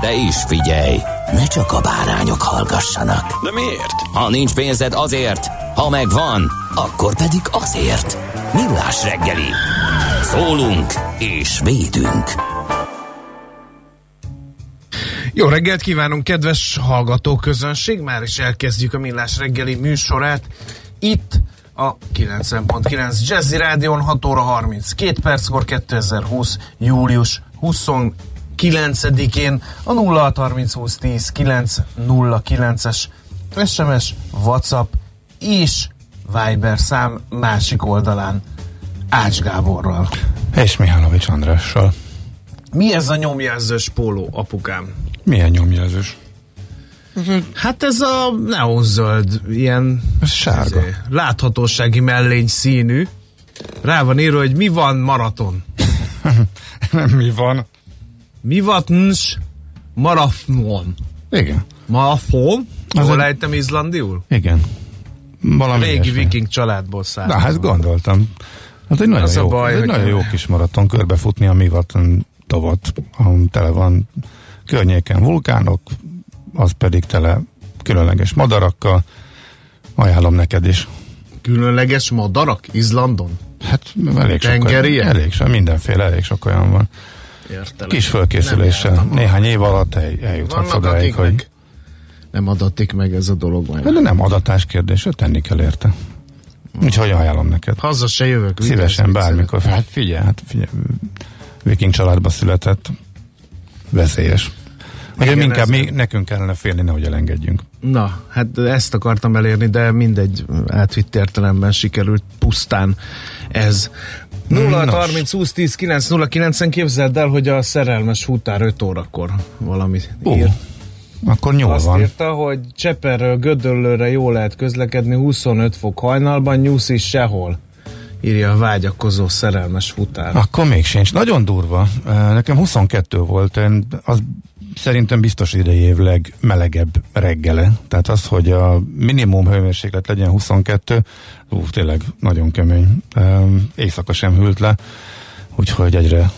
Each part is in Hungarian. De is figyelj, ne csak a bárányok hallgassanak. De miért? Ha nincs pénzed, azért, ha megvan, akkor pedig azért. Millás reggeli. Szólunk és védünk. Jó reggelt kívánunk, kedves hallgatóközönség! Már is elkezdjük a Millás reggeli műsorát. Itt a 90.9 Jazzy Rádion 6 óra 32 perckor 2020. július 29-én a 0630 20 10 909-es SMS, WhatsApp és Viber szám másik oldalán Ács Gáborral. És Mihálovics Andrással. Mi ez a nyomjelzős póló, apukám? Milyen nyomjelzős? Hát ez a neonzöld, ilyen sárga. Láthatósági mellény színű. Rá van írva, hogy mi van maraton. Nem mi van. Mivatns marafon. Igen. Marafon? Jól ejtem izlandiul? Igen. Valami régi ilyesmi. Viking családból származom. Na, hát gondoltam. Hát egy nagyon, jó, baj, egy nagyon jó kis maraton körbefutni a Mivatn tavat, ahol tele van környéken vulkánok, az pedig tele különleges madarakkal. Ajánlom neked is. Különleges madarak Izlandon? Hát elég sok, mindenféle, elég sok olyan van. Értelek. Kis fölkészüléssel. Néhány év alatt eljuthatsz odáig, hogy... Nem adatik meg ez a dolog majd. De nem adatás kérdése, tenni kell érte. Úgyhogy ajánlom neked. Haza se jövök. Szívesen bármikor. Hát figyelj, viking családba született. Veszélyes. Igen, inkább mi, nekünk kellene félni, nehogy elengedjünk. Na, hát ezt akartam elérni, de mindegy, átvitt értelemben sikerült pusztán ez. 0-30-20-10-9-0-9-en képzeld el, hogy a szerelmes futár 5 órakor valamit ír. Akkor nyolc van. Azt írta, hogy Cseperről Gödöllőre jól lehet közlekedni 25 fok hajnalban, nyúszi sehol, írja a vágyakozó szerelmes futár. Akkor még sincs. Nagyon durva. Nekem 22 volt. Az szerintem biztos idei év legmelegebb reggele. Tehát az, hogy a minimum hőmérséklet legyen 22, tényleg nagyon kemény. Éjszaka sem hűlt le, úgyhogy egyre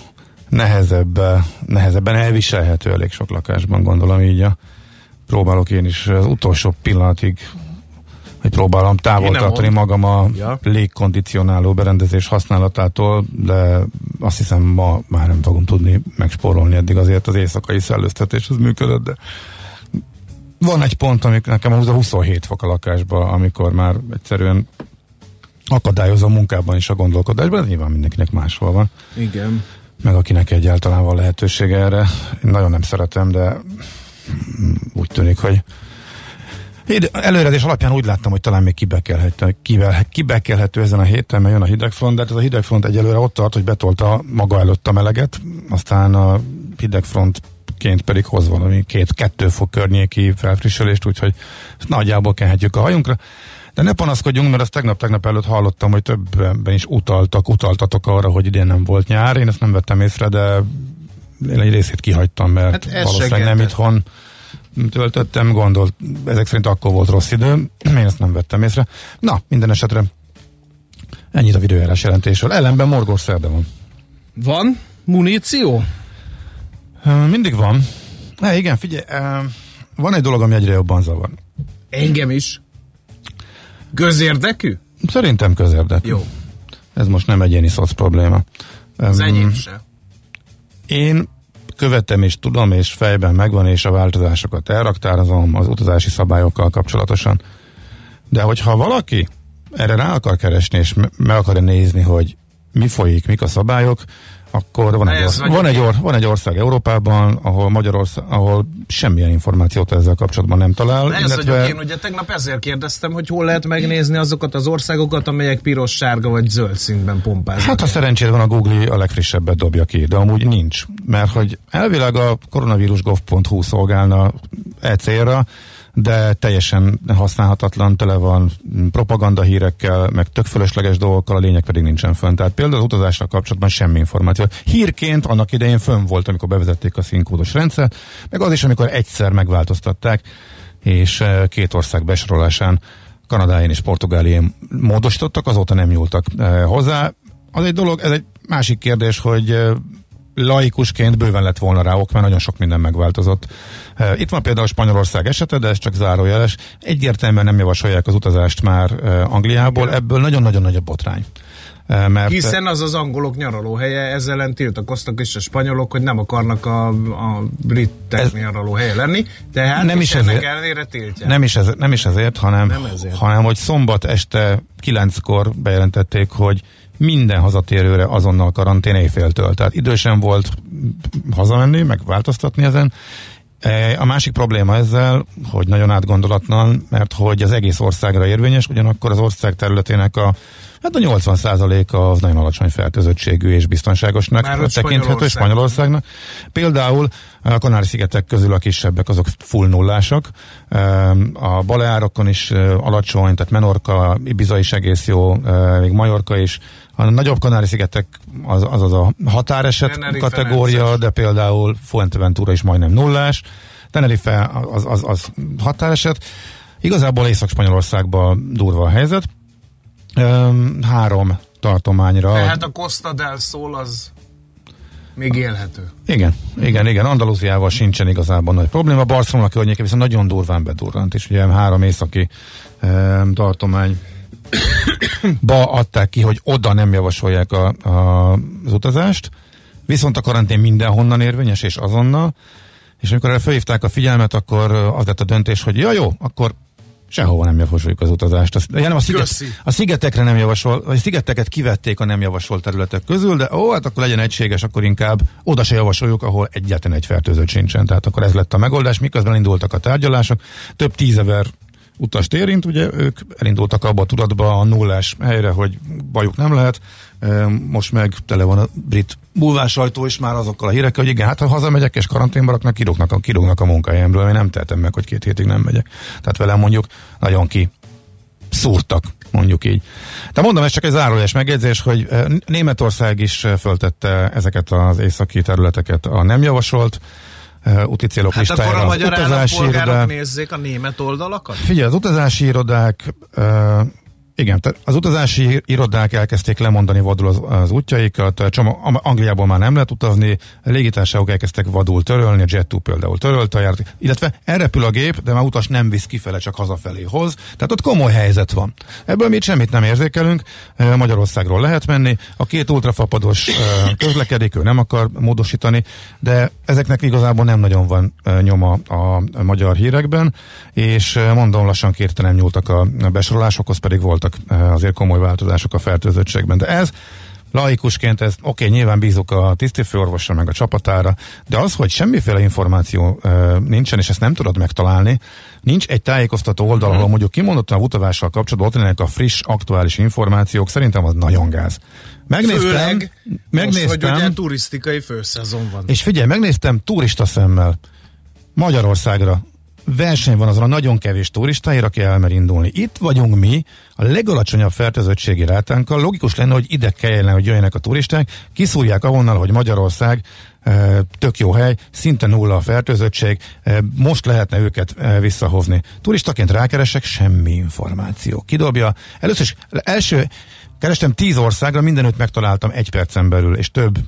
nehezebben elviselhető elég sok lakásban, gondolom így. Próbálok én is az utolsó pillanatig, hogy próbálom távol tartani magam a légkondicionáló berendezés használatától, de azt hiszem ma már nem fogom tudni megspórolni, eddig azért az éjszakai szellőztetés az működött, de van egy pont, amikor nekem az a 27 fok a lakásban, amikor már egyszerűen akadályozom munkában is a gondolkodásban, de nyilván mindenkinek máshol van. Igen. Meg akinek egyáltalán van lehetősége erre. Én nagyon nem szeretem, de úgy tűnik, hogy előrejelzés alapján úgy láttam, hogy talán még kibekelhető ezen a héten, mert jön a hidegfront, de ez a hidegfront egyelőre ott tart, hogy betolta maga előtt a meleget, aztán a hidegfrontként pedig hoz valami 2 fok környéki felfrissülést, úgyhogy nagyjából kenhetjük a hajunkra. De ne panaszkodjunk, mert azt tegnap előtt hallottam, hogy többen is utaltatok arra, hogy idén nem volt nyár. Én ezt nem vettem észre, de én egy részét kihagytam, mert hát valószínűleg nem itthon töltöttem, ezek szerint akkor volt rossz idő, én ezt nem vettem észre. Na, minden esetre ennyit a videójárás jelentésről. Ellenben morgós szerda van. Van? Muníció? Mindig van. Igen, figyelj, van egy dolog, ami egyre jobban zavar. Engem is. Közérdekű? Szerintem közérdekű. Jó. Ez most nem egyéni szoc probléma. Az enyém se. Én követem és tudom, és fejben megvan, és a változásokat elraktározom az utazási szabályokkal kapcsolatosan. De hogyha valaki erre rá akar keresni, és meg akarja nézni, hogy mi folyik, mik a szabályok, akkor van egy ország Európában, ahol Magyarország, ahol semmilyen információt ezzel kapcsolatban nem talál. Ez illetve... vagyok én, ugye tegnap ezért kérdeztem, hogy hol lehet megnézni azokat az országokat, amelyek piros, sárga vagy zöld színben pompáznak. Hát ha szerencsére van, a Google a legfrissebbet dobja ki, de amúgy nincs. Mert hogy elvileg a koronavírus.gov.hu szolgálna e célra, de teljesen használhatatlan, tele van propaganda hírekkel, meg tök fölösleges dolgokkal, a lényeg pedig nincsen fönn. Tehát például az utazással kapcsolatban semmi információ. Hírként annak idején fönn volt, amikor bevezették a színkódos rendszert, meg az is, amikor egyszer megváltoztatták, és két ország besorolásán, Kanadáján és Portugálián módosítottak, azóta nem nyúltak hozzá. Az egy dolog, ez egy másik kérdés, hogy laikusként bőven lett volna rá ok, mert nagyon sok minden megváltozott. Itt van például Spanyolország esete, de ez csak zárójeles. Egyértelműen nem javasolják az utazást már Angliából, ebből nagyon-nagyon nagy a botrány. Mert hiszen az az angolok nyaralóhelye, ezzel ellen tiltakoztak is a spanyolok, hogy nem akarnak a britek nyaralóhelye lenni, tehát nem is ennek ellenére tiltják. Nem ezért, hanem hogy szombat este 9-kor bejelentették, hogy minden hazatérőre azonnal karantén éjféltől. Tehát idő sem volt hazamenni, meg változtatni ezen. A másik probléma ezzel, hogy nagyon átgondolatlan, mert hogy az egész országra érvényes, ugyanakkor az ország területének a 80%-a az nagyon alacsony fertőzöttségű és biztonságosnak tekinthető Spanyolországnak. Például a Kanári-szigetek közül a kisebbek azok full nullások. A Baleárokon is alacsony, tehát Menorca, Ibiza is egész jó, még Mallorca is. A nagyobb Kanári-szigetek az a határeset Tenerife kategória, Ferences. De például Fuenteventura is majdnem nullás. Tenerife az határeset. Igazából Észak-Spanyolországban durva a helyzet. 3 tartományra. Tehát a Costa del Sol az még élhető. Igen. Andalúziával sincsen igazából nagy probléma. Barcelona környéke viszont nagyon durván bedurrant, és ugye 3 északi tartományba adták ki, hogy oda nem javasolják az utazást, viszont a karantén mindenhonnan érvényes, és azonnal, és amikor erre felhívták a figyelmet, akkor az lett a döntés, hogy jó, akkor sehova nem javasoljuk az utazást. A szigetekre nem javasol, vagy szigeteket kivették a nem javasolt területek közül, de hát akkor legyen egységes, akkor inkább oda se javasoljuk, ahol egyetlen egy fertőzött sincsen. Tehát akkor ez lett a megoldás, miközben indultak a tárgyalások. Több 10 000 utast érint, ugye ők elindultak abba a tudatba a nullás helyre, hogy bajuk nem lehet. Most meg tele van a brit bulvársajtó is már azokkal a hírekkel, hogy igen, hát ha hazamegyek és karanténba raknak, kirúgnak a munkahelyemről, én nem tehetem meg, hogy 2 hétig nem megyek. Tehát velem mondjuk nagyon kiszúrtak, mondjuk így. De mondom, ez csak egy zárójeles megjegyzés, hogy Németország is föltette ezeket az északi területeket a nem javasolt úti célok listájára. Akkor a magyar állampolgárok nézzék a német oldalakat? Figyelj, az utazási irodák az utazási irodák elkezdték lemondani vadul az útjaikat, Angliából már nem lehet utazni, légitársaságok elkezdtek vadul törölni, a Jet2 például törölte a járatot, illetve elrepül a gép, de már utas nem visz kifele, csak hazafelé hoz, tehát ott komoly helyzet van. Ebből mi semmit nem érzékelünk, Magyarországról lehet menni, a 2 ultrafapados közlekedik, ő nem akar módosítani, de ezeknek igazából nem nagyon van nyoma a magyar hírekben, és mondom, lassan kértelen nyúltak a besorolásokhoz, pedig voltak azért komoly változások a fertőzöttségben. De ez laikusként, ez oké, nyilván bízok a tisztifőorvosra meg a csapatára, de az, hogy semmiféle információ nincsen, és ezt nem tudod megtalálni, nincs egy tájékoztató oldal, ahol mondjuk kimondottan a utazással kapcsolatban ott lennek a friss, aktuális információk, szerintem az nagyon gáz. Megnéztem, most, hogy ugye turisztikai főszezon van. És figyelj, megnéztem turista szemmel Magyarországra, verseny van azon a nagyon kevés turistáért, aki elmer indulni. Itt vagyunk mi, a legalacsonyabb fertőzöttségi rátánkkal. Logikus lenne, hogy ide kellene, hogy jöjjenek a turisták, kiszúrják ahonnal, hogy Magyarország tök jó hely, szinte nulla a fertőzöttség, most lehetne őket visszahozni. Turistaként rákeresek, semmi információ. Kidobja. Kerestem 10 országra, mindenütt megtaláltam 1 percen belül, és több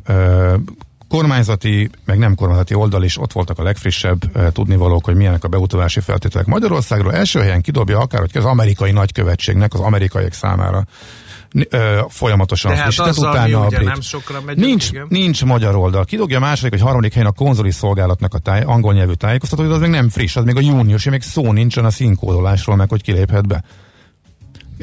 kormányzati, meg nem kormányzati oldal is ott voltak a legfrissebb tudnivalók, hogy milyenek a beutazási feltételek Magyarországról. Első helyen kidobja akárhogy az amerikai nagykövetségnek, az amerikaiak számára folyamatosan frissített, utána a brit. Nem sokra megyünk, nincs magyar oldal. Kidobja a második vagy harmadik helyen a konzuli szolgálatnak a angol nyelvű tájékoztató, de az még nem friss, az még a júniusi, még szó nincsen a színkódolásról, meg hogy kiléphet be.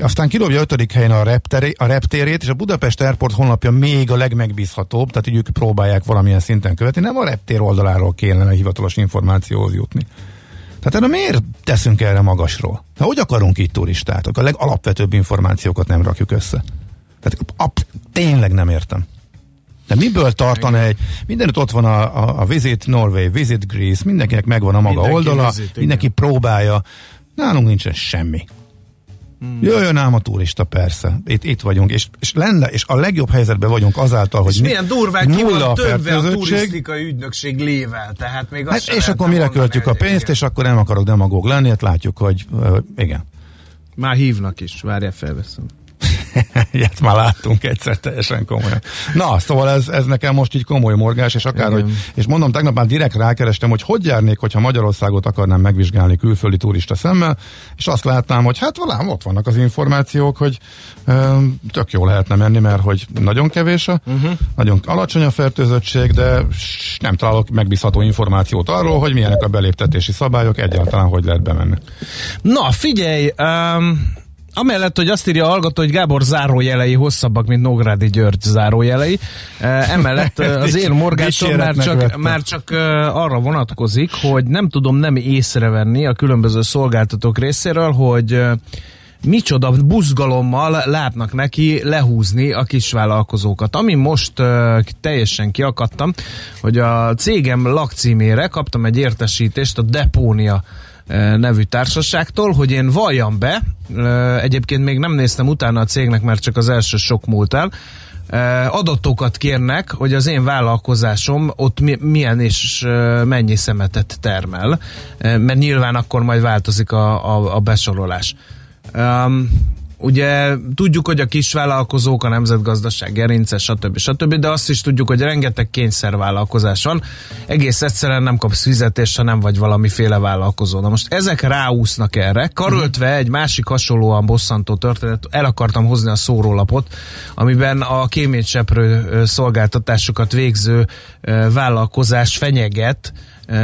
Aztán kidobja a ötödik helyen a reptérét, és a Budapest Airport honlapja még a legmegbízhatóbb, tehát így ők próbálják valamilyen szinten követni, nem a reptér oldaláról kellene hivatalos információhoz jutni. Tehát erre miért teszünk erre magasról? Ha hogy akarunk így turistát? A legalapvetőbb információkat nem rakjuk össze. Tehát tényleg nem értem. De miből tartana egy... Mindenütt ott van a Visit Norway, Visit Greece, mindenkinek megvan a maga oldala, mindenki próbálja. Nálunk nincsen semmi. Jöjjön ám a turista, persze. Itt vagyunk, és a legjobb helyzetben vagyunk azáltal, hogy milyen durván ki van többve a turisztikai ügynökség lével, tehát még hát, és akkor mire költjük a pénzt, igen. És akkor nem akarok demagóg lenni, hát látjuk, hogy igen. Már hívnak is, várjál, felveszem. Ilyet már láttunk egyszer teljesen komolyan. Na, szóval ez nekem most így komoly morgás, és akárhogy, és mondom, tegnap már direkt rákerestem, hogy hogy járnék, hogyha Magyarországot akarnám megvizsgálni külföldi turista szemmel, és azt látnám, hogy hát valám ott vannak az információk, hogy tök jó lehetne menni, mert hogy nagyon kevés nagyon alacsony a fertőzöttség, de nem találok megbízható információt arról, hogy milyenek a beléptetési szabályok, egyáltalán hogy lehet bemenni. Na, figyelj! Amellett, hogy azt írja a hallgató, hogy Gábor zárójelei hosszabbak, mint Nógrádi György zárójelei, emellett az én morgácsom már csak arra vonatkozik, hogy nem tudom nem észrevenni a különböző szolgáltatók részéről, hogy micsoda buzgalommal látnak neki lehúzni a kisvállalkozókat. Ami most teljesen kiakadtam, hogy a cégem lakcímére kaptam egy értesítést a Depónia nevű társaságtól, hogy én valljam be, egyébként még nem néztem utána a cégnek, mert csak az első sok múlt el, adatokat kérnek, hogy az én vállalkozásom ott milyen és mennyi szemetet termel, mert nyilván akkor majd változik a besorolás. Ugye tudjuk, hogy a kisvállalkozók, a nemzetgazdaság gerince, stb., de azt is tudjuk, hogy rengeteg kényszervállalkozás van. Egész egyszerűen nem kapsz fizetést, ha nem vagy valamiféle vállalkozó. Na most ezek ráúsznak erre, karöltve egy másik hasonlóan bosszantó történet, el akartam hozni a szórólapot, amiben a kéményseprő szolgáltatásokat végző vállalkozás fenyeget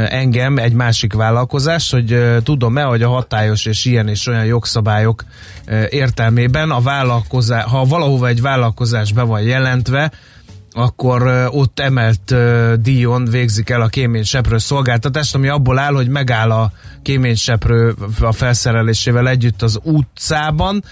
engem, egy másik vállalkozás, hogy tudom-e, hogy a hatályos és ilyen és olyan jogszabályok értelmében a vállalkozás, ha valahova egy vállalkozás be van jelentve, akkor ott emelt díjon végzik el a kéményseprő szolgáltatást, ami abból áll, hogy megáll a kéményseprő a felszerelésével együtt az utcában,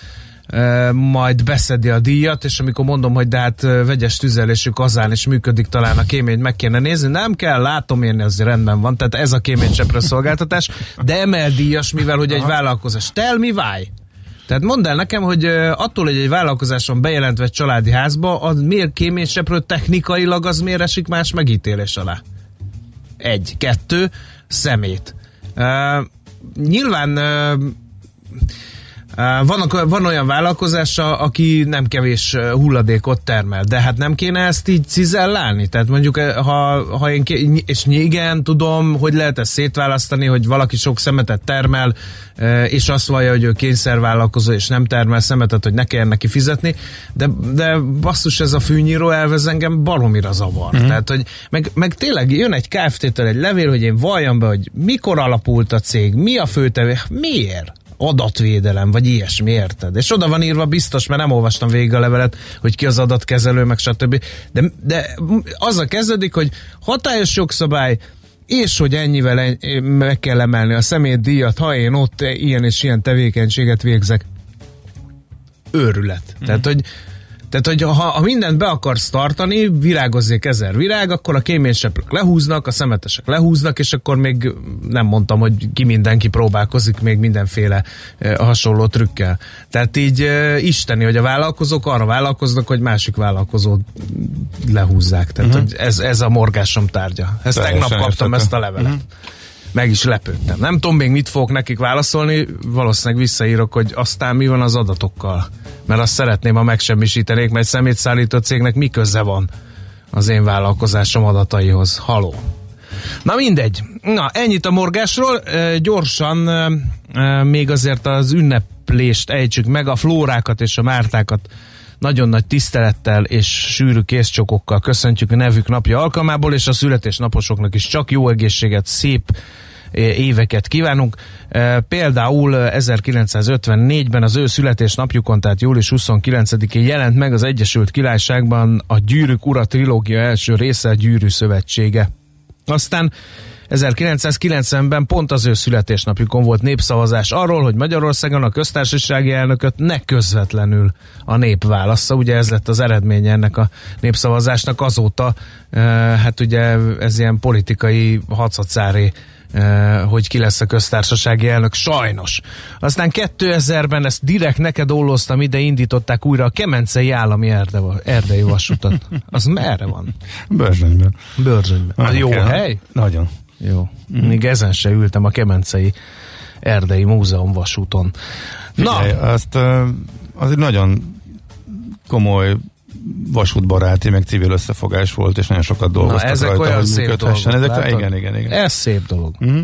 majd beszedi a díjat, és amikor mondom, hogy de hát vegyes tüzelésű kazán is működik, talán a kéményt meg kéne nézni, nem kell, látom én, azért rendben van, tehát ez a kéményseprő szolgáltatás, de emel díjas, mivel hogy egy vállalkozás. Tell me why? Tehát mondd el nekem, hogy attól, hogy egy vállalkozáson bejelentve családi házba, az miért kéményseprő technikailag, az miért esik más megítélés alá? 1, 2, szemét. Nyilván van olyan vállalkozása, aki nem kevés hulladékot termel, de hát nem kéne ezt így cizellálni? Tehát mondjuk, ha én és igen, tudom, hogy lehet ezt szétválasztani, hogy valaki sok szemetet termel, és azt vallja, hogy ő kényszervállalkozó, és nem termel szemetet, hogy ne kelljen neki fizetni, de basszus, ez a fűnyíró elvez engem baromira zavar. Mm-hmm. Tehát, hogy meg tényleg jön egy Kft-től egy levél, hogy én valljam be, hogy mikor alapult a cég, mi a főtevé, miért? Adatvédelem, vagy ilyesmi, érted? És oda van írva biztos, mert nem olvastam végig a levelet, hogy ki az adatkezelő, meg stb. De azzal kezdődik, hogy hatályos jogszabály, és hogy ennyivel meg kell emelni a szemétdíjat, ha én ott ilyen és ilyen tevékenységet végzek. Őrület. Mm-hmm. Tehát, hogy ha mindent be akarsz tartani, virágozzék 1000 virág, akkor a kéményseprők lehúznak, a szemetesek lehúznak, és akkor még nem mondtam, hogy ki mindenki próbálkozik még mindenféle hasonló trükkel. Tehát így isteni, hogy a vállalkozók arra vállalkoznak, hogy másik vállalkozót lehúzzák. Tehát hogy ez a morgásom tárgya. Ezt tegnap kaptam, ezt a levelet. Meg is lepődtem. Nem tudom még mit fogok nekik válaszolni, valószínűleg visszaírok, hogy aztán mi van az adatokkal. Mert azt szeretném, ha megsemmisítenék, mert egy szemétszállító cégnek mi köze van az én vállalkozásom adataihoz. Haló. Na mindegy. Na, ennyit a morgásról. Gyorsan még azért az ünneplést ejtsük meg, a Flórákat és a Mártákat Nagyon nagy tisztelettel és sűrű kézcsokokkal köszöntjük a nevük napja alkalmából, és a születésnaposoknak is csak jó egészséget, szép éveket kívánunk. Például 1954-ben az ő születésnapjukon, tehát július 29-én jelent meg az Egyesült Királyságban a Gyűrűk Ura trilógia első része, a Gyűrű Szövetsége. Aztán 1990-ben pont az ő születésnapjukon volt népszavazás arról, hogy Magyarországon a köztársasági elnököt ne közvetlenül a nép válassza. Ugye ez lett az eredménye ennek a népszavazásnak azóta, hát ugye ez ilyen politikai hatszatszári, hogy ki lesz a köztársasági elnök, sajnos. Aztán 2000-ben ezt direkt neked olloztam, ide indították újra a Kemencei Állami Erdei Vasutat. Az merre van? Börzsönyben. Börzsönyben. Jó hely? Nagyon. Jó. Még ezen se ültem, a Kemencei Erdei Múzeum vasúton. Figyelj, na, azt az egy nagyon komoly vasútbaráti, meg civil összefogás volt, és nagyon sokat dolgoztak. Na, ezek rajta, olyan hogy működhessen. Ezek, igen. Ez szép dolog. Mm-hmm.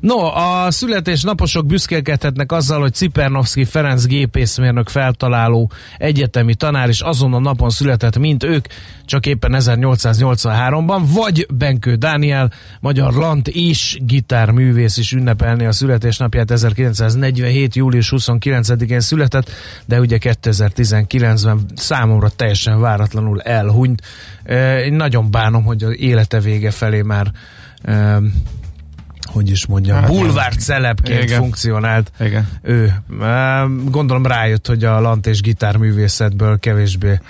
No, a születésnaposok büszkélkedhetnek azzal, hogy Cipernovszky Ferenc gépészmérnök, feltaláló, egyetemi tanár is azon a napon született, mint ők, csak éppen 1883-ban, vagy Benkő Dániel, magyar lant és gitárművész is ünnepelni a születésnapját, 1947. július 29-én született, de ugye 2019-ben számomra teljesen váratlanul elhunyt. Én nagyon bánom, hogy az élete vége felé már hogy is mondjam, bulvár celebként funkcionált. Igen. Ő. Gondolom rájött, hogy a lant és gitárművészetből kevésbé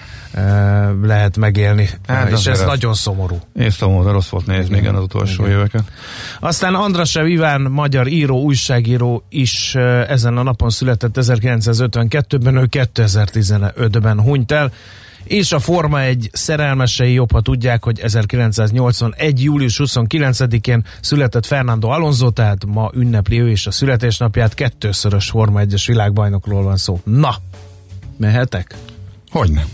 lehet megélni. Hát, és ez nagyon szomorú. És szomorú, rossz volt nézni, igen, az utolsó éveket. Aztán Andrasev Iván, magyar író, újságíró is ezen a napon született, 1952-ben, ő 2015-ben hunyt el. És a Forma 1 szerelmesei jobban tudják, hogy 1981. július 29-én született Fernando Alonso, tehát ma ünnepli ő is a születésnapját, 2-szörös Forma 1-es világbajnokról van szó. Na, mehetek? Hogyne.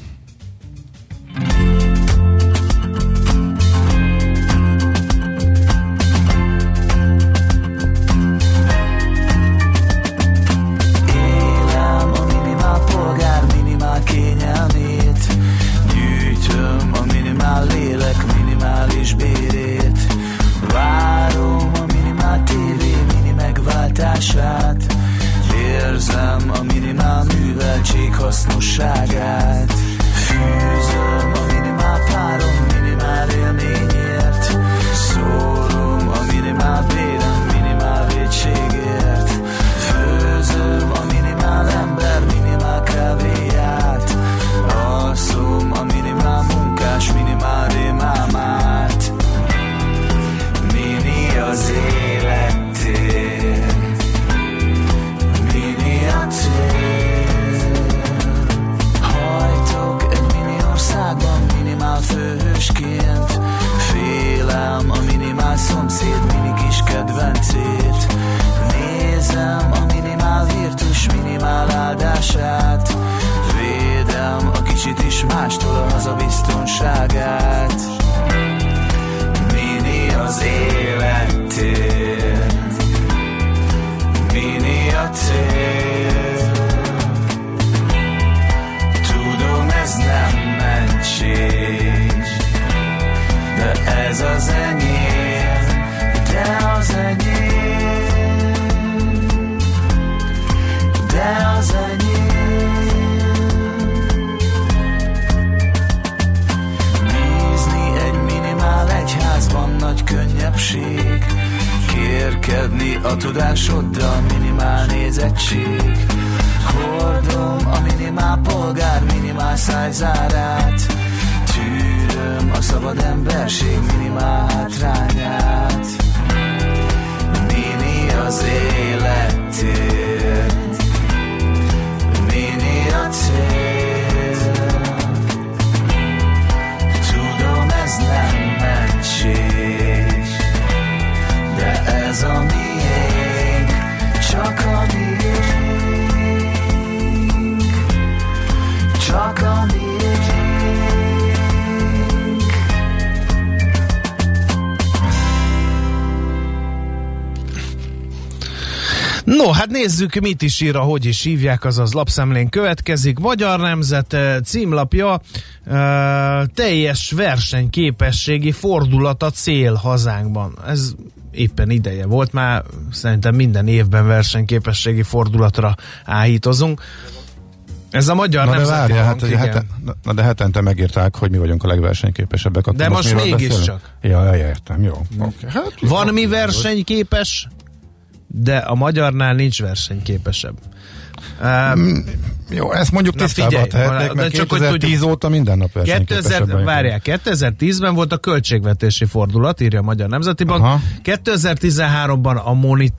Érzem a minimál műveltség hasznosságát, fűzöm a minimál párom minimál élményért, szólom a minimál bérem minimál vétségért, főzöm a minimál ember minimál kávéját, alszom a minimál munkás minimál rémámát. Mini az életér, hajtok egy mini országban minimál főhősként, félem a minimál szomszéd mini kis kedvencét, nézem a minimál virtus minimál áldását, védem a kicsit is mástól a haza biztonságát. Mini az életér, mini a cél. Ez nem mentség, de ez az enyém, de az enyém, de az enyém. Nézni egy minimál egyházban nagy könnyebbség, kérkedni a tudásoddal minimál nézettség. Hordom a minimál polgár minimál szájzárát, tűröm a szabad emberség minimál hátrányát. Mini az életér, mini a cél. Tudom, ez nem mentség, de ez a miénk, csak a miénk. Csak a miénk. No, hát nézzük, mit is ír, ahogy is hívják, azaz lapszemlén következik. Magyar Nemzet címlapja, teljes versenyképességi fordulat a cél hazánkban. Ez éppen ideje volt, már szerintem minden évben versenyképességi fordulatra áhítozunk. Ez a Magyar Nemzeti Bank, igen. Na de hetente megírták, hogy mi vagyunk a legversenyképesebbek. Akkor de most mégiscsak. Ja, értem, jó. Okay. Hát, van mi versenyképes, de a magyarnál nincs versenyképesebb. Jó, ezt mondjuk tisztában tehetnék, mert 2010 óta minden nap versenyképesebben. Várják, 2010-ben volt a költségvetési fordulat, írja a Magyar Nemzeti Bank. Aha. 2013-ban a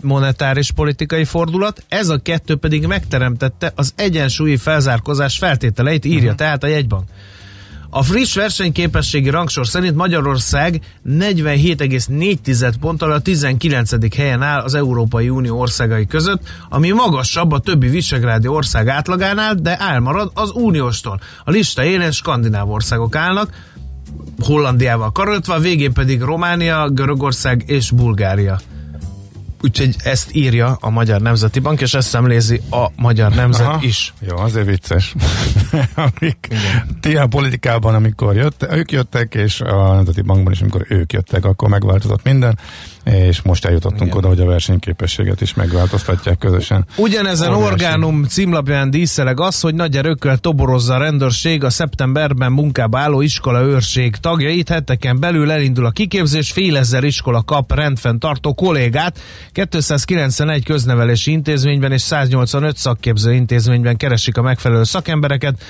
monetáris politikai fordulat, ez a kettő pedig megteremtette az egyensúlyi felzárkózás feltételeit, írja tehát a jegybank. A friss versenyképességi rangsor szerint Magyarország 47,4 ponttal a 19. helyen áll az Európai Unió országai között, ami magasabb a többi visegrádi ország átlagánál, de elmarad az unióstól. A lista élén skandináv országok állnak, Hollandiával karöltve, a végén pedig Románia, Görögország és Bulgária. Úgyhogy ezt írja a Magyar Nemzeti Bank, és ezt szemlézi a Magyar Nemzet is. Jó, azért vicces. Ti a politikában, amikor ők jöttek, és a Nemzeti Bankban is, amikor ők jöttek, akkor megváltozott minden, és most eljutottunk oda, hogy a versenyképességet is megváltoztatják közösen. Ugyanezen Orgánum címlapján díszeleg az, hogy nagy erőkkel toborozza a rendőrség a szeptemberben munkába álló iskolaőrség tagjait. Heteken belül elindul a kiképzés, 5000 iskola kap rendfenntartó kollégát, 291 köznevelési intézményben és 185 szakképző intézményben keresik a megfelelő szakembereket.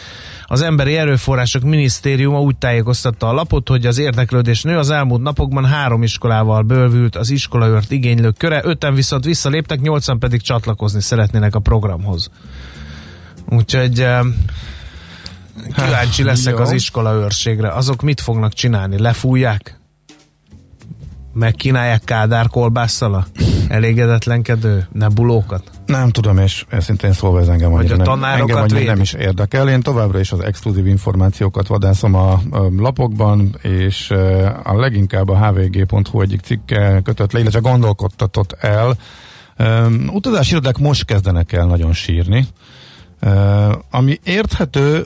Az Emberi Erőforrások Minisztériuma úgy tájékoztatta a lapot, hogy az érdeklődés nő, az elmúlt napokban 3 iskolával bővült az iskolaőrt igénylők köre, 5-en viszont visszaléptek, 8-an pedig csatlakozni szeretnének a programhoz. Úgyhogy kíváncsi leszek az iskolaőrségre. Azok mit fognak csinálni? Lefújják? Megkínálják Kádár kolbásszal elégedetlenkedő nebulókat? Nem tudom, és szintén szólva ez engem nem is érdekel. Én továbbra is az exkluzív információkat vadászom a lapokban, és a leginkább a hvg.hu egyik cikke kötött le, illetve gondolkodtatott el. Utazási irodák most kezdenek el nagyon sírni. Ami érthető,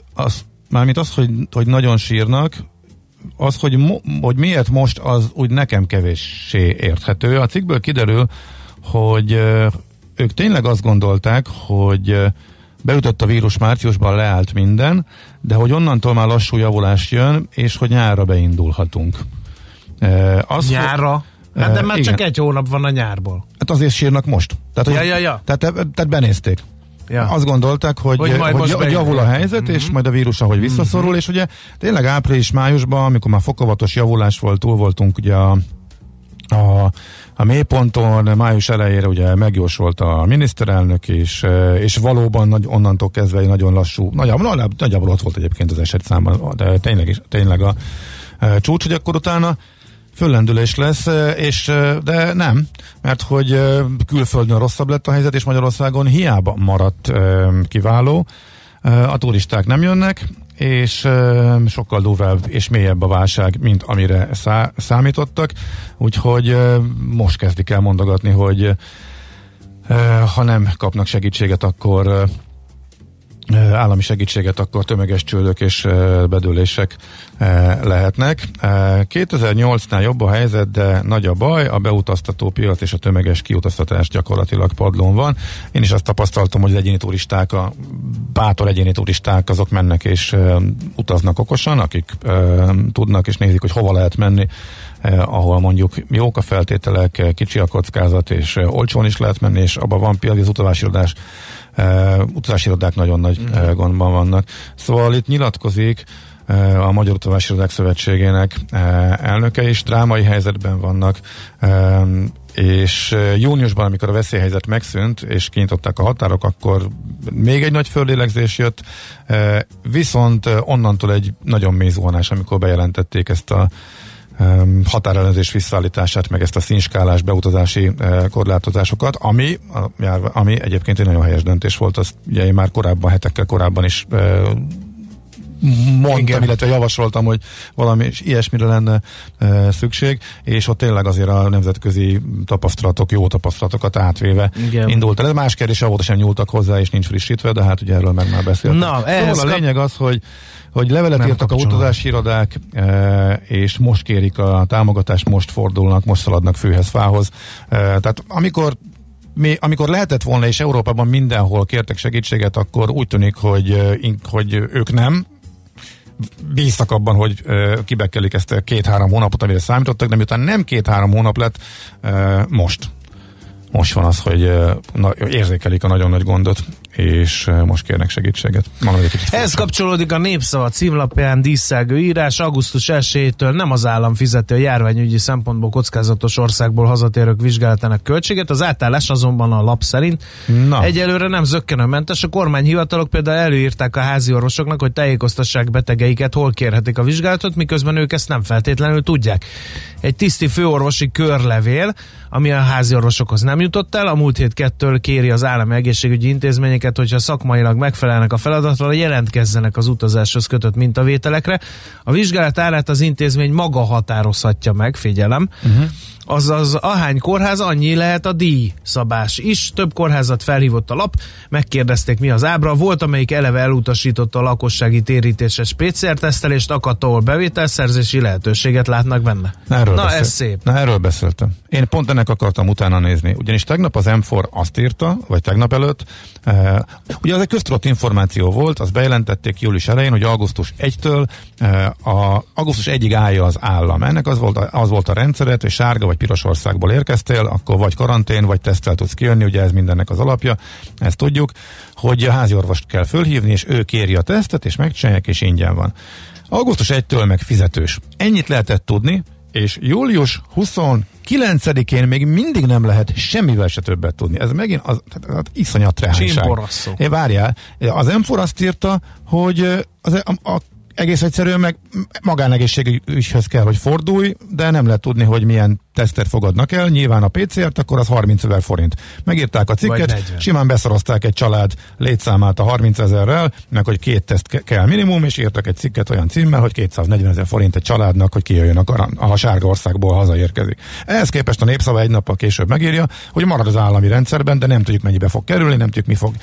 mármint az, hogy nagyon sírnak, az, hogy miért most, az úgy nekem kevéssé érthető. A cikkből kiderül, hogy ők tényleg azt gondolták, hogy beütött a vírus, márciusban leállt minden, de hogy onnantól már lassú javulás jön, és hogy nyárra beindulhatunk. Nyárra? Hát de már igen. Csak 1 hónap van a nyárból. Hát azért sírnak most. Tehát, tehát benézték. Ja. Azt gondolták, hogy javul a helyzet, és majd a vírus ahogy visszaszorul, és ugye tényleg április-májusban, amikor már fokozatos javulás volt, túl voltunk ugye a mélyponton, május elejére ugye megjósolt a miniszterelnök is, és valóban onnantól kezdve nagyon lassú, nagyjából ott volt egyébként az eset száma, de tényleg a csúcs, hogy akkor utána föllendülés lesz, de nem, mert hogy külföldön rosszabb lett a helyzet, és Magyarországon hiába maradt kiváló, a turisták nem jönnek, és sokkal durvább és mélyebb a válság, mint amire számítottak, úgyhogy most kezdik el mondogatni, hogy ha nem kapnak segítséget, akkor állami segítséget, akkor tömeges csődök és bedőlések lehetnek. 2008-nál jobb a helyzet, de nagy a baj, a beutaztató piac és a tömeges kiutaztatás gyakorlatilag padlón van. Én is azt tapasztaltam, hogy az egyéni turisták, a bátor egyéni turisták, azok mennek és utaznak okosan, akik tudnak és nézik, hogy hova lehet menni, ahol mondjuk jók a feltételek, kicsi a kockázat, és olcsón is lehet menni, és abban van például az utazási irodák nagyon nagy gondban vannak. Szóval itt nyilatkozik a Magyar Utazási Irodák Szövetségének elnöke is, drámai helyzetben vannak, és júniusban, amikor a veszélyhelyzet megszűnt, és kinyitották a határok, akkor még egy nagy föllélegzés jött, viszont onnantól egy nagyon mély zuhanás, amikor bejelentették ezt a határellenőrzés visszaállítását, meg ezt a színskálás beutazási korlátozásokat, ami egyébként egy nagyon helyes döntés volt, azt ugye én már korábban, hetekkel korábban is mondtam, igen, illetve javasoltam, hogy valami ilyesmire lenne szükség, és ott tényleg azért a nemzetközi tapasztalatok, jó tapasztalatokat átvéve, igen, indult el. Ez más kérdés, ahol sem nyúltak hozzá, és nincs frissítve, de hát ugye erről meg már beszéltünk. Szóval a lényeg az, hogy levelet írtak a utazási irodák, és most kérik a támogatást, most fordulnak, most szaladnak fűhez, fához. Tehát amikor lehetett volna, és Európában mindenhol kértek segítséget, akkor úgy tűnik, hogy ők nem bíztak abban, hogy kibekkelik ezt a 2-3 hónapot, amire számítottak, de miután nem 2-3 hónap lett, most van az, hogy érzékelik a nagyon nagy gondot, és most kérnek segítséget. Ez kapcsolódik a Népszava címlapján díszszelgő írás. Augusztus 1-től nem az állam fizeti a járványügyi szempontból kockázatos országból hazatérők vizsgálatának költséget, az átállás azonban a lap szerint egyelőre nem zökkenőmentes. A kormányhivatalok például előírták a háziorvosoknak, hogy tájékoztassák betegeiket, hol kérhetik a vizsgálatot, miközben ők ezt nem feltétlenül tudják. Egy tiszti főorvosi körlevél, ami a háziorvosokhoz nem jutott el, a múlt hét 2-től kéri az állami egészségügyi intézményeket, hogyha szakmailag megfelelnek a feladatra, jelentkezzenek az utazáshoz kötött mintavételekre. A vizsgálat árát az intézmény maga határozhatja meg, figyelem. Azaz ahány kórház, annyi lehet a díjszabás is. Több kórházat felhívott a lap, megkérdezték, mi az ábra. Volt, amelyik eleve elutasította a lakossági térítéses PCR-tesztelést, akadt, ahol bevételszerzési lehetőséget látnak benne. Ez szép. Erről beszéltem. Én pont ennek akartam utána nézni. Ugyanis tegnap az M4 azt írta, vagy tegnap előtt, ugye az egy köztudott információ volt, azt bejelentették július elején, hogy augusztus 1-től augusztus 1-ig állja az állam. Ennek az volt a rendszeret, hogy sárga vagy piros országból érkeztél, akkor vagy karantén, vagy teszttel tudsz kijönni, ugye ez mindennek az alapja, ezt tudjuk, hogy a háziorvost kell fölhívni, és ő kéri a tesztet, és megcsinálják, és ingyen van. Augusztus 1-től meg fizetős. Ennyit lehetett tudni, és július 29-én még mindig nem lehet semmivel se többet tudni. Ez megint az iszonyat trehányság. Várjál, az M4 azt írta, hogy egész egyszerűen meg magánegészségügyhöz kell, hogy fordulj, de nem lehet tudni, hogy milyen tesztet fogadnak el. Nyilván a PCR-t, akkor az 30 000 forint. Megírták a cikket, simán beszorozták egy család létszámát a 30 000-rel, meg hogy 2 teszt kell minimum, és írtak egy cikket olyan címmel, hogy 240 000 forint egy családnak, hogy kijöjjön a sárga országból hazaérkezik. Ehhez képest a Népszava egy nappal később megírja, hogy marad az állami rendszerben, de nem tudjuk, mennyibe fog kerülni, nem tudjuk, mi fog.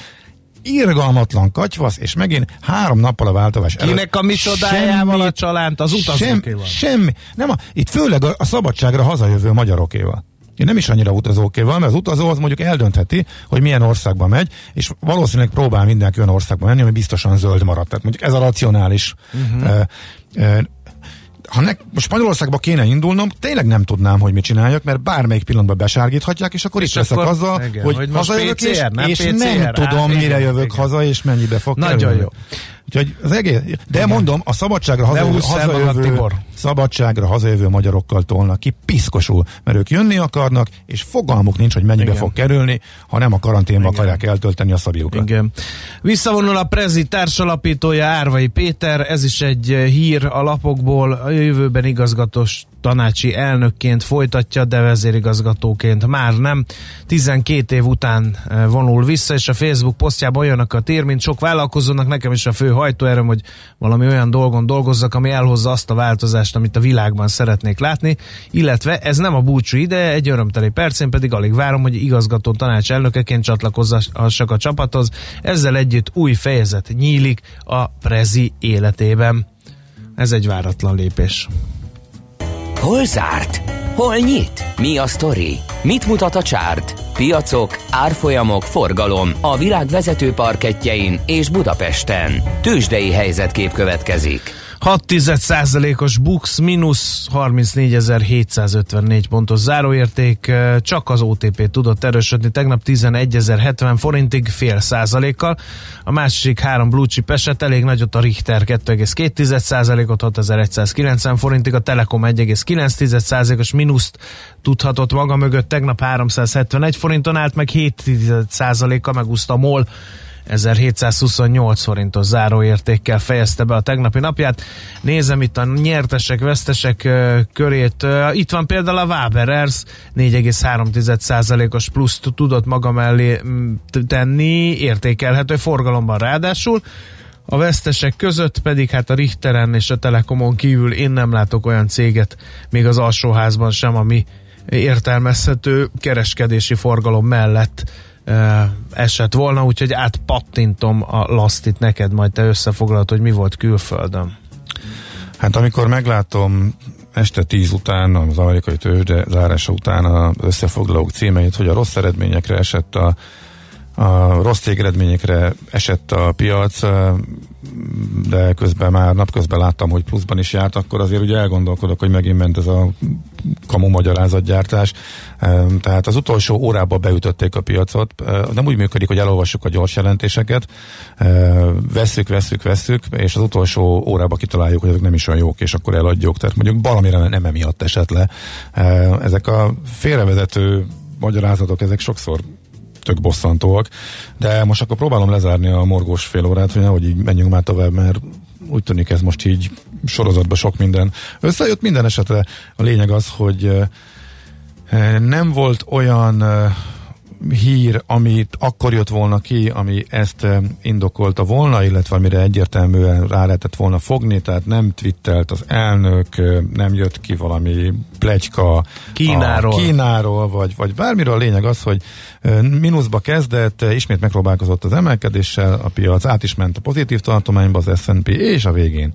Irgalmatlan katyvasz, és megint 3 nappal a változás előtt. Kinek a micsodájával a csalánt, az utazókéval? Semmi. Nem, itt főleg a szabadságra hazajövő magyarokéval. Én nem is annyira utazókéval, mert az utazó az mondjuk eldöntheti, hogy milyen országba megy, és valószínűleg próbál mindenki olyan országba menni, ami biztosan zöld marad. Tehát mondjuk ez a racionális. Ha Spanyolországba kéne indulnom, tényleg nem tudnám, hogy mit csináljak, mert bármelyik pillanatban besárgíthatják, és akkor itt leszek azzal, hogy hazajövök, és nem tudom, mire jövök haza, és mennyibe fog kerülni. Nagyon jó. Úgyhogy az egész, de mondom, a szabadságra hazajövő magyarokkal tolnak ki piszkosul, mert ők jönni akarnak, és fogalmuk nincs, hogy mennyibe fog kerülni, ha nem a karanténba akarják eltölteni a szabjukat. Igen. Visszavonul a Prezi társalapítója, Árvai Péter, ez is egy hír a lapokból, a jövőben igazgatós tanácsi elnökként folytatja, de vezérigazgatóként már nem. 12 év után vonul vissza, és a Facebook posztjában olyanokat ír, mint sok vállalkozónak, nekem is a fő hajtóerőm, hogy valami olyan dolgon dolgozzak, ami elhozza azt a változást, amit a világban szeretnék látni, illetve ez nem a búcsú ideje, egy örömteli perc, én pedig alig várom, hogy igazgató tanács elnökeként csatlakozzassak a csapathoz, ezzel együtt új fejezet nyílik a Prezi életében. Ez egy váratlan lépés. Hol zárt? Hol nyit? Mi a sztori? Mit mutat a csárt? Piacok, árfolyamok, forgalom a világ vezető parkettjein és Budapesten. Tőzsdei helyzetkép következik. 6,1%-os BUX, mínusz 34.754 pontos záróérték, csak az OTP tudott erősödni tegnap 11.070 forintig, fél százalékkal. A másik 3 blue chip eset elég nagyot, a Richter 2,2%-ot 6.190 forintig, a Telekom 1,9%-os mínuszt tudhatott maga mögött, tegnap 371 forinton állt, meg 7%-kal megúszta a MOL, 1728 forintos záróértékkel fejezte be a tegnapi napját. Nézem itt a nyertesek, vesztesek körét. Itt van például a Waberers, 4,3%-os pluszt tudott maga mellé tenni, értékelhető forgalomban ráadásul. A vesztesek között pedig hát a Richteren és a Telekomon kívül én nem látok olyan céget, még az alsóházban sem, ami értelmezhető kereskedési forgalom mellett esett volna, úgyhogy átpattintom a lasztit neked, majd te összefoglalod, hogy mi volt külföldön. Hát amikor meglátom este 10 után, az amerikai tőzsde zárása után az összefoglalók címeit, hogy a rossz eredményekre esett a rossz cég eredményekre esett a piac, de közben már napközben láttam, hogy pluszban is járt, akkor azért ugye elgondolkodok, hogy megint ment ez a kamu magyarázatgyártás. Tehát az utolsó órában beütötték a piacot. Nem úgy működik, hogy elolvassuk a gyors jelentéseket, vesszük, és az utolsó órában kitaláljuk, hogy ezek nem is olyan jók, és akkor eladjuk. Tehát mondjuk valamire nem emiatt esett le. Ezek a félrevezető magyarázatok, ezek sokszor tök bosszantóak, de most akkor próbálom lezárni a morgós fél órát, hogy nehogy így menjünk már tovább, mert úgy tűnik ez most így sorozatban sok minden összejött. Minden esetre a lényeg az, hogy nem volt olyan hír, amit akkor jött volna ki, ami ezt indokolta volna, illetve amire egyértelműen rá lehetett volna fogni, tehát nem twittelt az elnök, nem jött ki valami pletyka Kínáról vagy bármiről. A lényeg az, hogy mínuszba kezdett, ismét megpróbálkozott az emelkedéssel, a piac át is ment a pozitív tartományba, az S&P, és a végén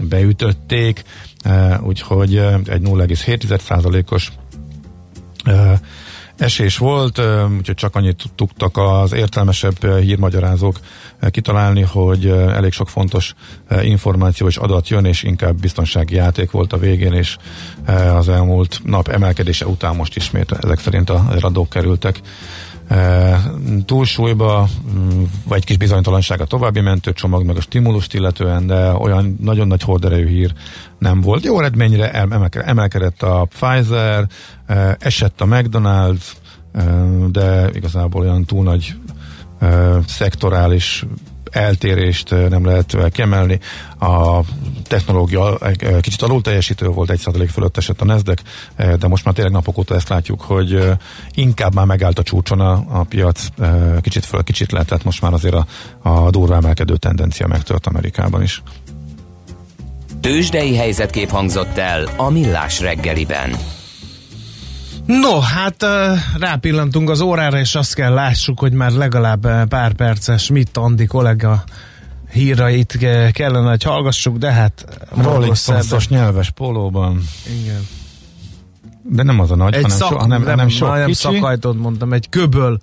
beütötték, úgyhogy egy 0,7%-os esés volt, úgyhogy csak annyit tudtak az értelmesebb hírmagyarázók kitalálni, hogy elég sok fontos információ és adat jön, és inkább biztonsági játék volt a végén, és az elmúlt nap emelkedése után most ismét ezek szerint a radók kerültek túlsúlyba, vagy egy kis bizonytalanság a további mentőcsomag, meg a stimulust illetően, de olyan nagyon nagy horderejű hír nem volt. Jó eredményre emelkedett a Pfizer, esett a McDonald's, de igazából olyan túl nagy szektorális eltérést nem lehet kiemelni. A technológia kicsit alul teljesítő volt, 1% fölött esett a Nasdaq, de most már tényleg napok óta ezt látjuk, hogy inkább már megállt a csúcson a piac, kicsit föl, kicsit le, tehát most már azért a durvá emelkedő tendencia megtört Amerikában is. Tőzsdei helyzetkép hangzott el a Millás reggeliben. No, hát rápillantunk az órára, és azt kell lássuk, hogy már legalább pár perces mit Andi kollega hírait kellene, hogy hallgassuk, de hát... Rolling Stones-os nyelves pólóban. Igen. De nem az a nagy, hanem sok kicsi. Szakajtót mondtam, egy köböl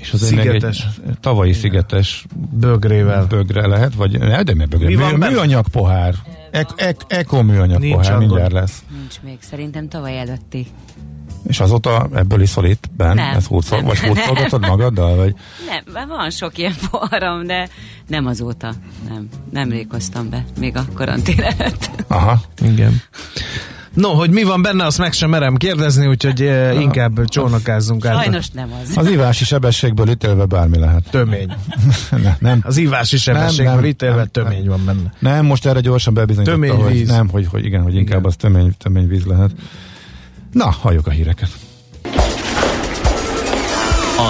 és az szigetes. Egy tavalyi szigetes bögrével. Bögre lehet, vagy... De mi bögre? Műanyag pohár. Ekoműanyag pohár, mindjárt lesz. Nincs még, szerintem tavaly előtti. És azóta ebből iszol itt, Ben? Nem. Vagy húzolgatod magaddal? Vagy? Nem, van sok ilyen poharam, de nem azóta. Nem rékoztam be, még a karantén előtt. Aha, igen. No, hogy mi van benne, azt meg sem merem kérdezni, úgyhogy inkább csónakázzunk át. Sajnos nem az. Az ívási sebességből ítélve bármi lehet. Tömény. nem. Az ívási sebességből ítélve tömény van benne. Nem, most erre gyorsan bebizonyította, hogy nem, hogy igen, hogy inkább igen. Az tömény víz lehet. Na, halljuk a híreket.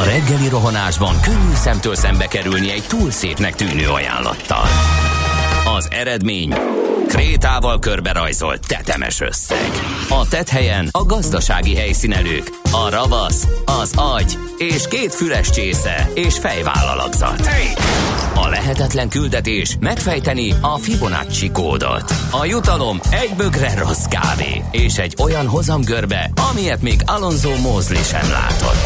A reggeli rohanásban könnyű szemtől szembe kerülni egy túl szépnek tűnő ajánlattal. Az eredmény... krétával körberajzolt tetemes összeg. A tetthelyen a gazdasági helyszínelők, a ravasz, az agy és két füles csésze és fejvállalakzat. A lehetetlen küldetés megfejteni a Fibonacci kódot. A jutalom egy bögre rossz kávé és egy olyan hozamgörbe, amilyet még Alonso Mosley sem látott.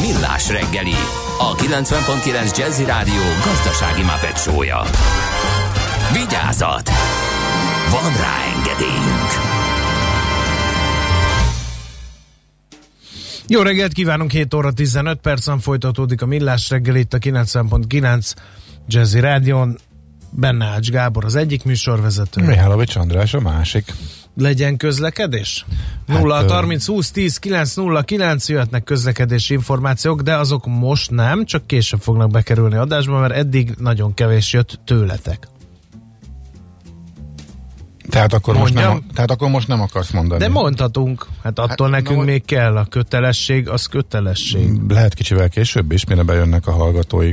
Millás reggeli, a 90.9 Jazzy Rádió gazdasági Muppet show-ja. Vigyázat! Van rá engedélyünk. Jó reggelt kívánunk, 7 óra 15 percen folytatódik a Millás reggel itt a 90.9 Jazzy Rádion. Benne Ács Gábor az egyik műsorvezető. Mihálovics András a másik. Legyen közlekedés? 0-30-20-10-9-09 jöhetnek közlekedési információk, de azok most nem, csak később fognak bekerülni adásba, mert eddig nagyon kevés jött tőletek. Tehát akkor most nem akarsz mondani. De mondhatunk. Hát attól nekünk no, még kell. A kötelesség, az kötelesség. Lehet kicsivel később is, mire bejönnek a hallgatói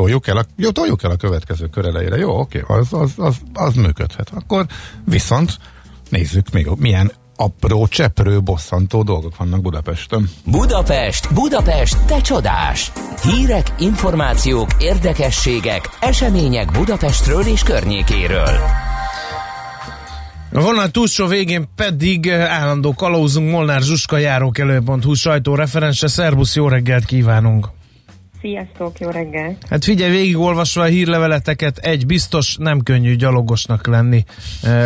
toljuk el a következő kör elejére. Jó, oké, az működhet. Akkor viszont nézzük még, milyen apró, cseprő, bosszantó dolgok vannak Budapesten. Budapest, Budapest, te csodás! Hírek, információk, érdekességek, események Budapestről és környékéről. A vonal túlsó végén pedig állandó kalauzunk, Molnár Zsuska, járókelő.hu sajtóreferense. Szerbusz, jó reggelt kívánunk! Sziasztok, jó reggelt! Hát figyelj, végigolvasva a hírleveleteket, egy biztos, nem könnyű gyalogosnak lenni.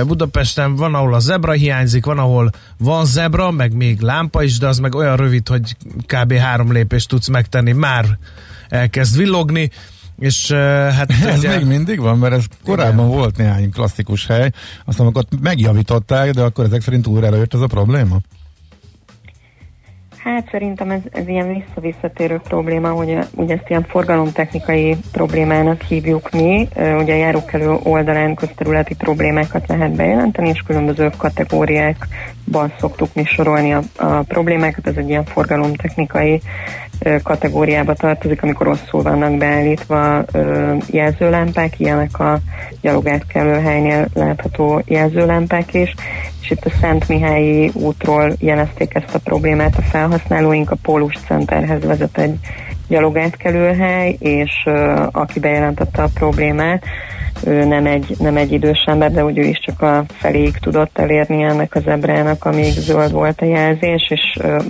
Budapesten van, ahol a zebra hiányzik, van, ahol van zebra, meg még lámpa is, de az meg olyan rövid, hogy kb. 3 lépést tudsz megtenni, már elkezd villogni. És, hát, ez ugye... még mindig van, mert ez korábban volt néhány klasszikus hely, aztán akkor megjavították, de akkor ezek szerint újra előjött ez a probléma? Hát szerintem ez ilyen visszavisszatérő probléma, hogy ugye ezt ilyen forgalomtechnikai problémának hívjuk mi, ugye a járókelő oldalán közterületi problémákat lehet bejelenteni, és különböző kategóriákban szoktuk mi sorolni a problémákat, ez egy ilyen forgalomtechnikai kategóriába tartozik, amikor rosszul vannak beállítva jelzőlámpák, ilyenek a gyalogátkelő helynél látható jelzőlámpák is, és itt a Szent Mihályi útról jelezték ezt a problémát a felhasználóink, a Pólus Centerhez vezet egy gyalogátkelőhely, és aki bejelentette a problémát, ő nem egy idős ember, de úgy ő is csak a feléig tudott elérni ennek az zebrának, amíg zöld volt a jelzés, és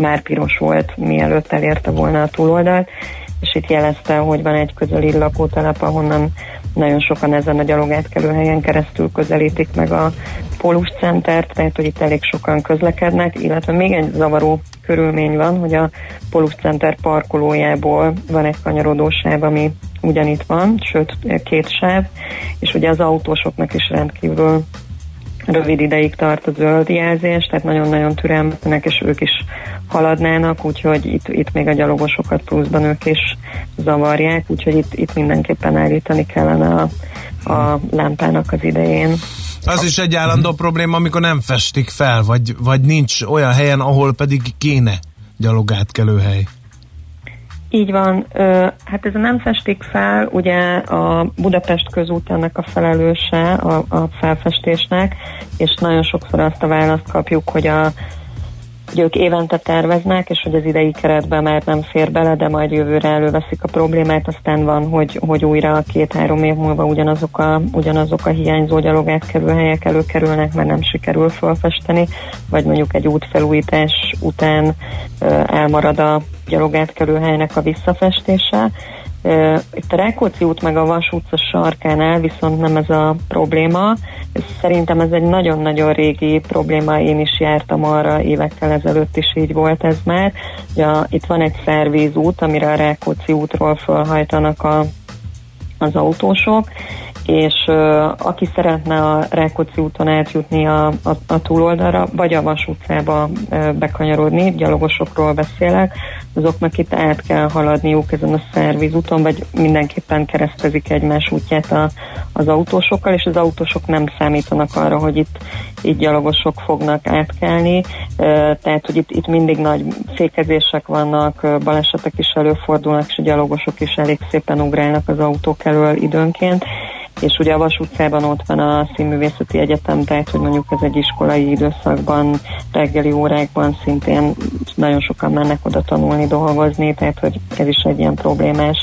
már piros volt, mielőtt elérte volna a túloldalt, és itt jelezte, hogy van egy közeli lakótelep, ahonnan nagyon sokan ezen a gyalogátkelő helyen keresztül közelítik meg a Pólus Centert, tehát hogy itt elég sokan közlekednek, illetve még egy zavaró körülmény van, hogy a Pólus Center parkolójából van egy kanyarodósáv, ami ugyanitt van, sőt 2 sáv, és ugye az autósoknak is rendkívül rövid ideig tart a zöld jelzés, tehát nagyon-nagyon türelmetlenek, és ők is haladnának, úgyhogy itt még a gyalogosokat pluszban ők is zavarják, úgyhogy itt mindenképpen állítani kellene a lámpának az idején. Az is egy állandó probléma, amikor nem festik fel, vagy nincs olyan helyen, ahol pedig kéne gyalogátkelő hely. Így van, hát ez a nem festik fel, ugye a Budapest közútának a felelőse a felfestésnek, és nagyon sokszor azt a választ kapjuk, hogy ők évente terveznek, és hogy az idei keretben már nem fér bele, de majd jövőre előveszik a problémát, aztán van, hogy újra 2-3 év múlva ugyanazok a hiányzó gyalogátkelő helyek előkerülnek, mert nem sikerül felfesteni, vagy mondjuk egy útfelújítás után elmarad a gyalogátkelő helynek a visszafestése. Itt a Rákóczi út meg a Vas utca sarkánál viszont nem ez a probléma. Szerintem ez egy nagyon-nagyon régi probléma, én is jártam arra, évekkel ezelőtt is így volt ez már. Ja, itt van egy szervízút, amire a Rákóczi útról fölhajtanak az autósok, és aki szeretne a Rákóczi úton átjutni a túloldalra, vagy a Vas utcába bekanyarodni, gyalogosokról beszélek, azoknak itt át kell haladniuk ezen a szervízúton, vagy mindenképpen keresztezik egymás útját az autósokkal, és az autósok nem számítanak arra, hogy itt gyalogosok fognak átkelni, tehát hogy itt mindig nagy fékezések vannak, balesetek is előfordulnak, és a gyalogosok is elég szépen ugrálnak az autók elől időnként, és ugye a Vas utcában ott van a Színművészeti Egyetem, tehát hogy mondjuk ez egy iskolai időszakban, reggeli órákban szintén nagyon sokan mennek oda tanulni, dolgozni, tehát hogy ez is egy ilyen problémás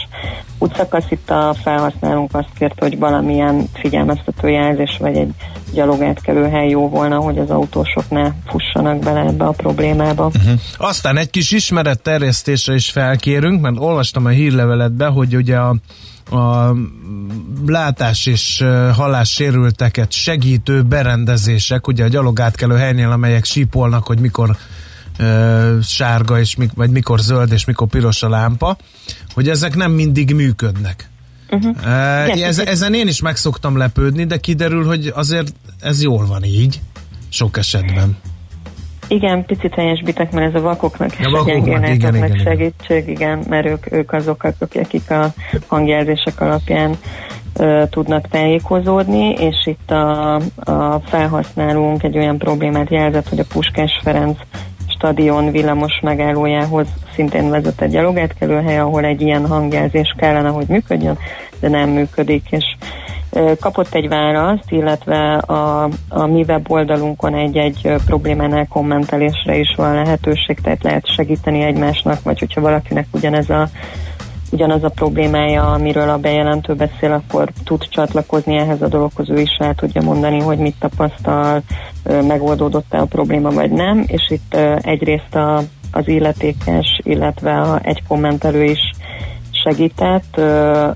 útszakasz. Itt a felhasználónk azt kérte, hogy valamilyen figyelmeztető jelzés vagy egy gyalogátkelő hely jó volna, hogy az autósok ne fussanak bele ebbe a problémába. Aztán egy kis ismeretterjesztésre is felkérünk, mert olvastam a hírleveletbe, hogy ugye a látás és hallássérülteket segítő berendezések, ugye a gyalogátkelő helynél, amelyek sípolnak, hogy mikor sárga, és vagy mikor zöld, és mikor piros a lámpa, hogy ezek nem mindig működnek. Ezen én is meg szoktam lepődni, de kiderül, hogy azért ez jól van így, sok esetben. Igen, picit helyesbitek, mert ez a vakoknak és a gyengének segítség, igen, mert ők azok, akik a hangjelzések alapján tudnak tájékozódni, és itt a felhasználónk egy olyan problémát jelzett, hogy a Puskás Ferenc stadion villamos megállójához szintén vezet egy gyalogátkelőhely, ahol egy ilyen hangjelzés kellene, hogy működjön, de nem működik, és kapott egy választ, illetve a mi weboldalunkon egy-egy problémánál kommentelésre is van lehetőség, tehát lehet segíteni egymásnak, vagy hogyha valakinek ugyanaz a problémája, amiről a bejelentő beszél, akkor tud csatlakozni ehhez a dologhoz, ő is el tudja mondani, hogy mit tapasztal, megoldódott-e a probléma, vagy nem, és itt egyrészt az illetékes, illetve egy kommentelő is segített,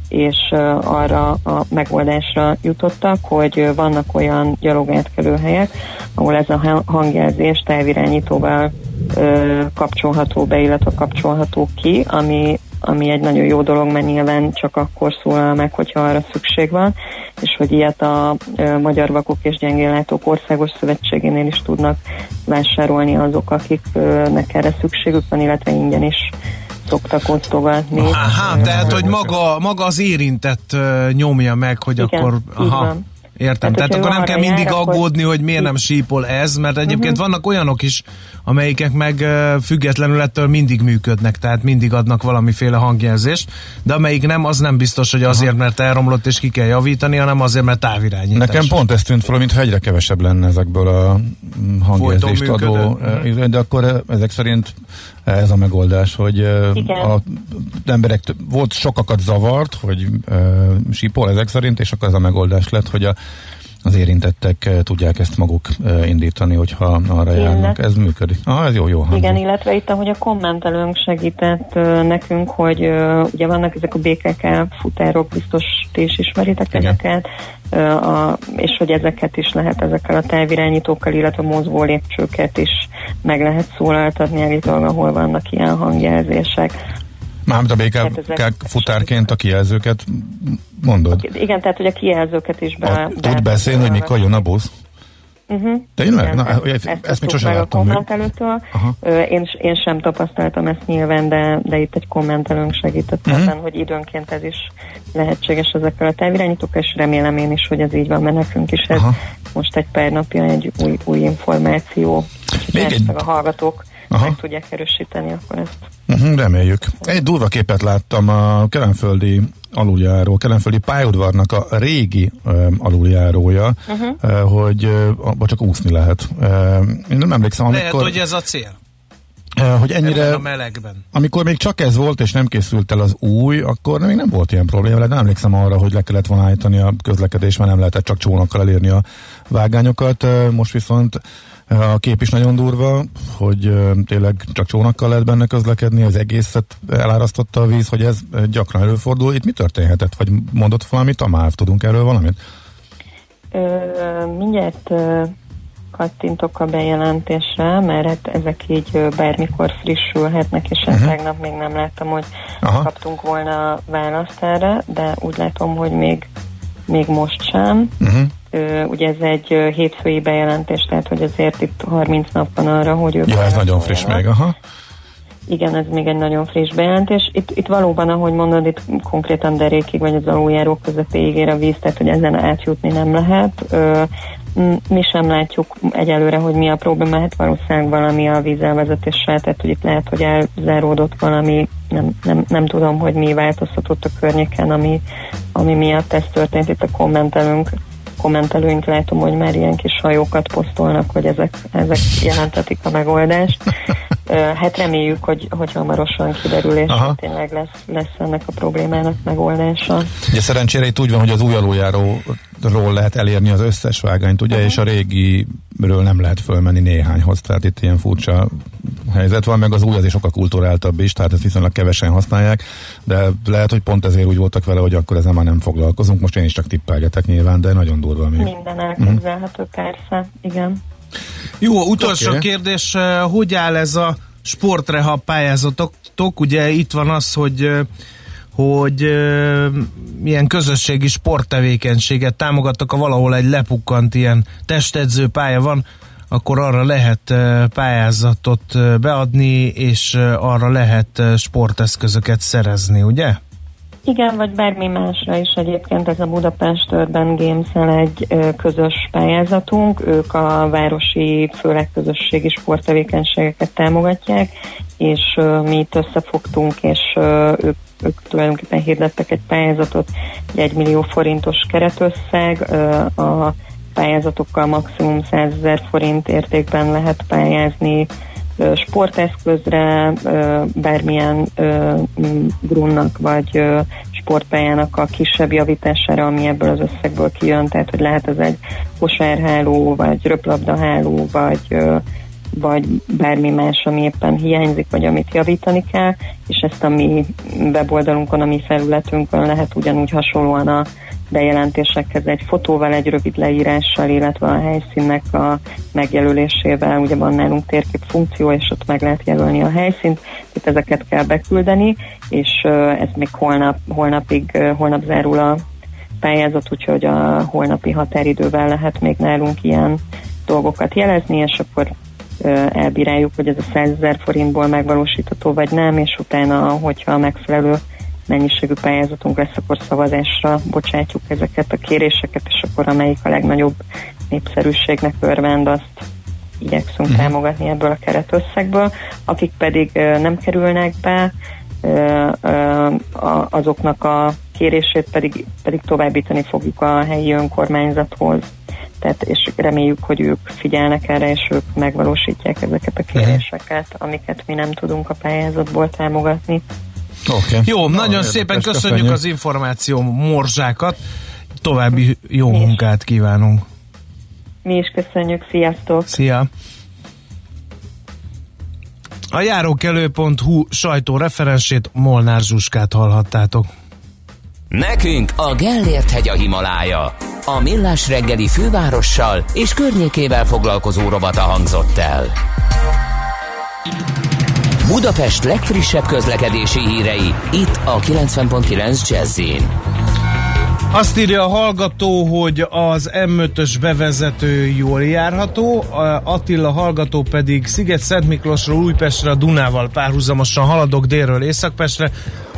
és arra a megoldásra jutottak, hogy vannak olyan gyalogátkelő helyek, ahol ez a hangjelzés távirányítóval kapcsolható be, illetve kapcsolható ki, ami egy nagyon jó dolog, mert nyilván csak akkor szólal meg, hogyha arra szükség van, és hogy ilyet a Magyar Vakok és Gyengéllátók Országos Szövetségénél is tudnak vásárolni azok, akiknek erre szükségük van, illetve ingyen is szoktak osztogatni. Aha, tehát, hogy maga az érintett nyomja meg, hogy igen, akkor... Aha. Értem, tehát akkor nem kell mindig aggódni, hogy miért nem sípol ez, mert egyébként vannak olyanok is, amelyikek meg függetlenül ettől mindig működnek, tehát mindig adnak valamiféle hangjelzést, de amelyik nem, az nem biztos, hogy azért, mert elromlott és ki kell javítani, hanem azért, mert távirányítás. Nekem pont ez tűnt fel, mintha egyre kevesebb lenne ezekből a hangjelzést adó, de akkor ezek szerint ez a megoldás, hogy az emberek volt sokakat zavart, hogy sípol ezek szerint, és akkor ez a megoldás lett, hogy az érintettek tudják ezt maguk indítani, hogyha arra járnak. Ez működik. Ez jó hangzik. Igen, illetve itt, ahogy a kommentelőnk segített nekünk, hogy ugye vannak ezek a BKK futárok, biztos ti is ismeritek ezeket, és hogy ezeket is lehet ezekkel a távirányítókkal, illetve mozgó lépcsőket is meg lehet szólaltatni állítólag, ahol vannak ilyen hangjelzések. Mármint a BKK futárként a kijelzőket mondod? Igen, tehát hogy a kijelzőket is be... Tud beszélni, hogy mikor jön a busz? Tényleg? Igen, ezt még sosem láttam. Én sem tapasztaltam ezt nyilván, de itt egy kommentelőnk segített ebben, hogy időnként ez is lehetséges ezekkel a távirányítókkal, és remélem én is, hogy ez így van, mert nekünk is ez most egy pár napja egy új információ. A hallgatók meg tudják erősíteni akkor ezt. Reméljük. Egy durva képet láttam a kelenföldi aluljáról, kelenföldi pályaudvarnak a régi aluljárója, hogy abba csak úszni lehet. Én nem emlékszem, amikor... Lehet, hogy ez a cél. Hogy ennyire, amikor még csak ez volt, és nem készült el az új, akkor még nem volt ilyen probléma, de nem emlékszem arra, hogy le kellett volna állítani a közlekedés, mert nem lehetett csak csónakkal elérni a vágányokat. Most viszont a kép is nagyon durva, hogy tényleg csak csónakkal lehet benne közlekedni, az egészet elárasztotta a víz, hogy ez gyakran előfordul. Itt mi történhetett? Vagy mondott valamit a MÁV? Tudunk erről valamit? Mindjárt kattintok a bejelentésre, mert hát ezek így bármikor frissülhetnek, és tegnap még nem láttam, hogy kaptunk volna választ erre, de úgy látom, hogy még most sem. Ugye ez egy hétfői bejelentés, tehát hogy azért itt 30 nap van arra, hogy ők... Ja, ez nagyon friss még, Igen, ez még egy nagyon friss bejelentés. Itt valóban, ahogy mondod, itt konkrétan derékig, vagy az aluljáró közepéig ér a víz, tehát hogy ezen átjutni nem lehet. Mi sem látjuk egyelőre, hogy mi a probléma, hát valószínűleg valami a vízelvezetéssel, tehát hogy itt lehet, hogy elzáródott valami, nem tudom, hogy mi változtatott a környéken, ami miatt ez történt. Itt a kommentelőink látom, hogy már ilyen kis hajókat posztolnak, hogy ezek jelentetik a megoldást. Hát reméljük, hogy hamarosan kiderül, és tényleg lesz ennek a problémának megoldása. Ugye szerencsére itt úgy van, hogy az új aluljáróról lehet elérni az összes vágányt, ugye, és a régiről nem lehet fölmenni néhányhoz, tehát itt ilyen furcsa helyzet van, meg az új az is sokkal kulturáltabb is, tehát ezt viszonylag kevesen használják, de lehet, hogy pont ezért úgy voltak vele, hogy akkor ezzel már nem foglalkozunk, most én is csak tippelgetek nyilván, de nagyon durva még. Minden elképzelhető, persze, igen. Jó, utolsó kérdés, hogy áll ez a sportrehab pályázatok? Ugye itt van az, hogy ilyen közösségi sporttevékenységet támogattak, a valahol egy lepukkant ilyen testedző pálya van, akkor arra lehet pályázatot beadni, és arra lehet sporteszközöket szerezni, ugye? Igen, vagy bármi másra is egyébként ez a Budapest Urban Games-el egy közös pályázatunk, ők a városi, főleg közösségi sporttevékenységeket támogatják, és mi itt összefogtunk, és ők tulajdonképpen hirdettek egy pályázatot, egy 1 millió forintos keretösszeg, a pályázatokkal maximum 100 000 forint értékben lehet pályázni, sporteszközre, bármilyen grunnak vagy sportpályának a kisebb javítására, ami ebből az összegből kijön, tehát hogy lehet ez egy kosárháló, vagy röplabdaháló, vagy bármi más, ami éppen hiányzik, vagy amit javítani kell, és ezt a mi weboldalunkon, a mi felületünkön lehet ugyanúgy hasonlóan a bejelentésekhez egy fotóval, egy rövid leírással, illetve a helyszínnek a megjelölésével, ugye van nálunk térkép funkció, és ott meg lehet jelölni a helyszínt, itt ezeket kell beküldeni, és ez még holnap zárul a pályázat, úgyhogy a holnapi határidővel lehet még nálunk ilyen dolgokat jelezni, és akkor elbíráljuk, hogy ez a 100 000 forintból megvalósítható vagy nem, és utána, hogyha a megfelelő mennyiségű pályázatunk lesz, akkor szavazásra bocsátjuk ezeket a kéréseket, és akkor amelyik a legnagyobb népszerűségnek örvend, azt igyekszünk támogatni ebből a keretösszegből. Akik pedig nem kerülnek be, azoknak a kérését pedig továbbítani fogjuk a helyi önkormányzathoz. Tehát, és reméljük, hogy ők figyelnek erre, és ők megvalósítják ezeket a kéréseket, amiket mi nem tudunk a pályázatból támogatni. Okay. Jó, nagyon szépen köszönjük az információ morzsákat, további jó munkát kívánunk. Mi is köszönjük, sziasztok! Szia! A járókelő.hu sajtóreferensét, Molnár Zsuskát hallhattátok. Nekünk a Gellért-hegy a Himalája. A Millás reggeli fővárossal és környékével foglalkozó rovata hangzott el. Budapest legfrissebb közlekedési hírei, itt a 90.9 Jazz-in. Azt írja a hallgató, hogy az M5-ös bevezető jól járható, Attila hallgató pedig Sziget-Szentmiklósról Újpestre a Dunával párhuzamosan haladok délről Északpestre,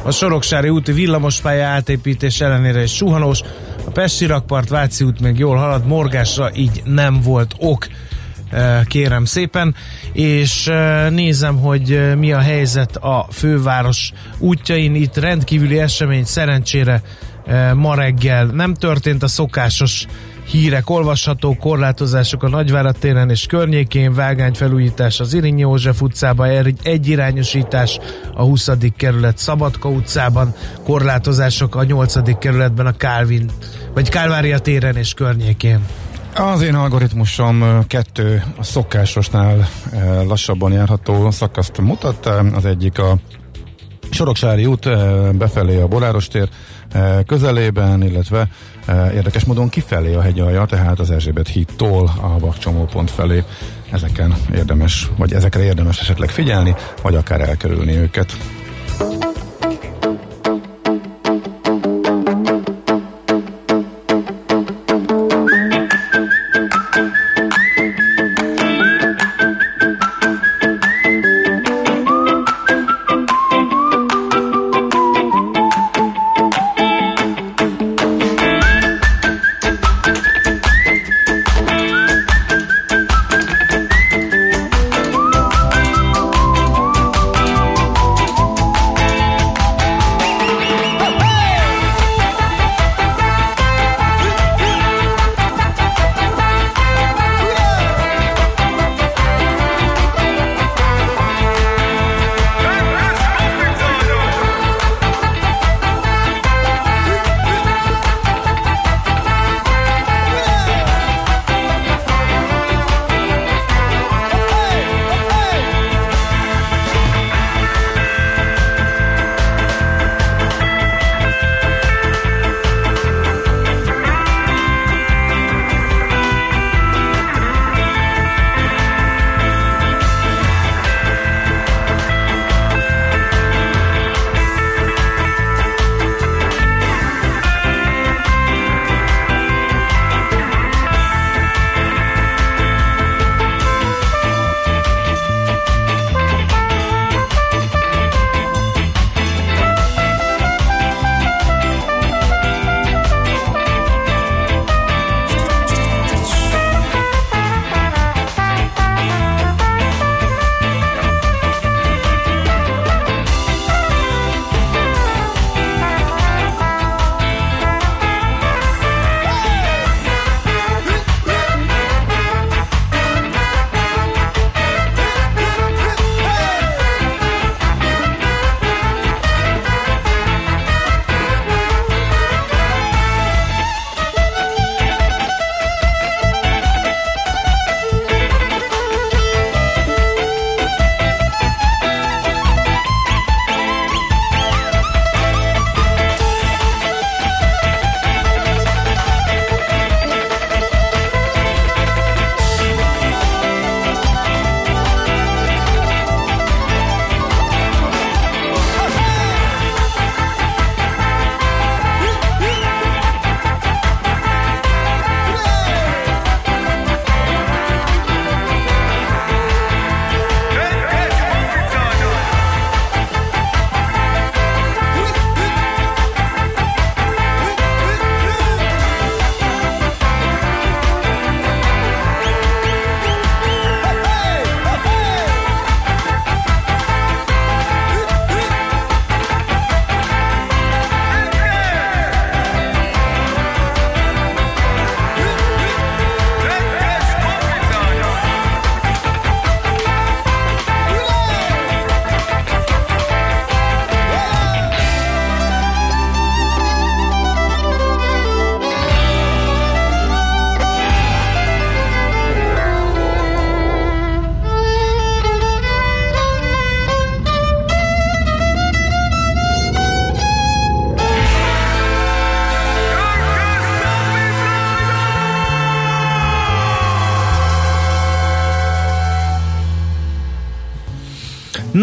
a Soroksári úti villamospálya átépítés ellenére is suhanós, a Pesti rakpart Váci út még jól halad, morgásra így nem volt ok. Kérem szépen, és nézem, hogy mi a helyzet a főváros útjain. Itt rendkívüli esemény szerencsére ma reggel nem történt, a szokásos hírek olvasható, korlátozások a Nagyvárad téren és környékén, vágányfelújítás az Irinyi József utcában, egyirányosítás a 20. kerület Szabadka utcában, korlátozások a 8. kerületben a Kálvária téren és környékén. Az én algoritmusom 2 a szokásosnál lassabban járható szakaszt mutat. Az egyik a Soroksári út befelé a Boláros tér közelében, illetve érdekes módon kifelé a hegyalja, tehát az Erzsébet hídtól a vakcsomópont felé. Ezekre érdemes esetleg figyelni, vagy akár elkerülni őket.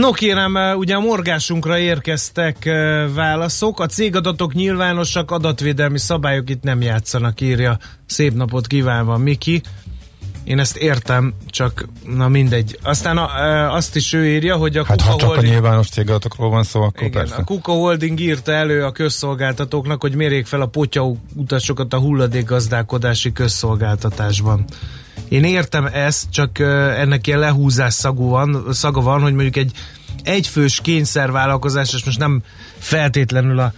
No kérem, ugye a morgásunkra érkeztek válaszok. A cégadatok nyilvánosak, adatvédelmi szabályok itt nem játszanak, írja. Szép napot kívánva Miki. Én ezt értem, csak na mindegy. Aztán azt is ő írja, hogy a Kuka Holding... Hát ha csak a nyilvános cégadatokról van szó, akkor igen, persze. A Kuka Holding írta elő a közszolgáltatóknak, hogy mérjék fel a potya utasokat a hulladékgazdálkodási közszolgáltatásban. Én értem ezt, csak ennek ilyen lehúzás szaga van, hogy mondjuk egy egyfős kényszervállalkozás, és most nem feltétlenül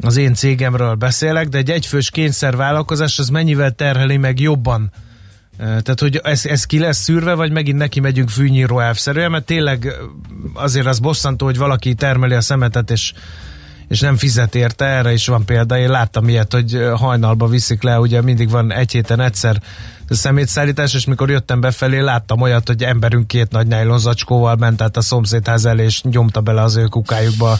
az én cégemről beszélek, de egy egyfős kényszervállalkozás az mennyivel terheli meg jobban? Tehát, hogy ez ki lesz szűrve, vagy megint neki megyünk fűnyíró elvszerűen, mert tényleg azért az bosszantó, hogy valaki termeli a szemetet, és nem fizet érte, erre is van példa. Én láttam ilyet, hogy hajnalba viszik le, ugye mindig van egy héten egyszer szemétszállítás, és mikor jöttem befelé, láttam olyat, hogy emberünk két nagy nájlon zacskóval ment át a szomszédház elé, és nyomta bele az ő kukájukba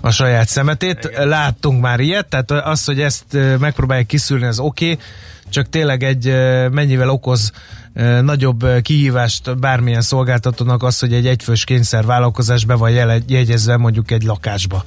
a saját szemetét. Láttunk már ilyet, tehát az, hogy ezt megpróbálják kiszűrni, az oké, csak tényleg egy mennyivel okoz nagyobb kihívást bármilyen szolgáltatónak az, hogy egy egyfős kényszervállalkozás be van jegyezve mondjuk egy lakásba.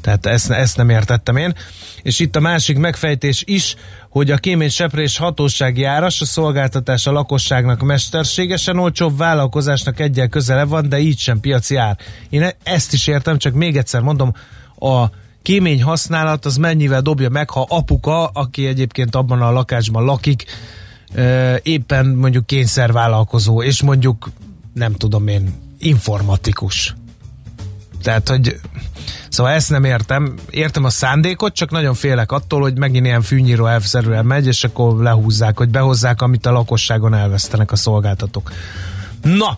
Tehát ezt nem értettem én. És itt a másik megfejtés is, hogy a kéményseprés hatósági áras, a szolgáltatás a lakosságnak mesterségesen olcsóbb, vállalkozásnak eggyel közele van, de így sem piaci ár. Én ezt is értem, csak még egyszer mondom, a kémény használat az mennyivel dobja meg, ha apuka, aki egyébként abban a lakásban lakik, éppen mondjuk kényszervállalkozó, és mondjuk nem tudom én, informatikus. Tehát, hogy szóval ezt nem értem. Értem a szándékot, csak nagyon félek attól, hogy megint ilyen fűnyíró elvszerűen megy, és akkor lehúzzák, hogy behozzák, amit a lakosságon elvesztenek a szolgáltatók. Na,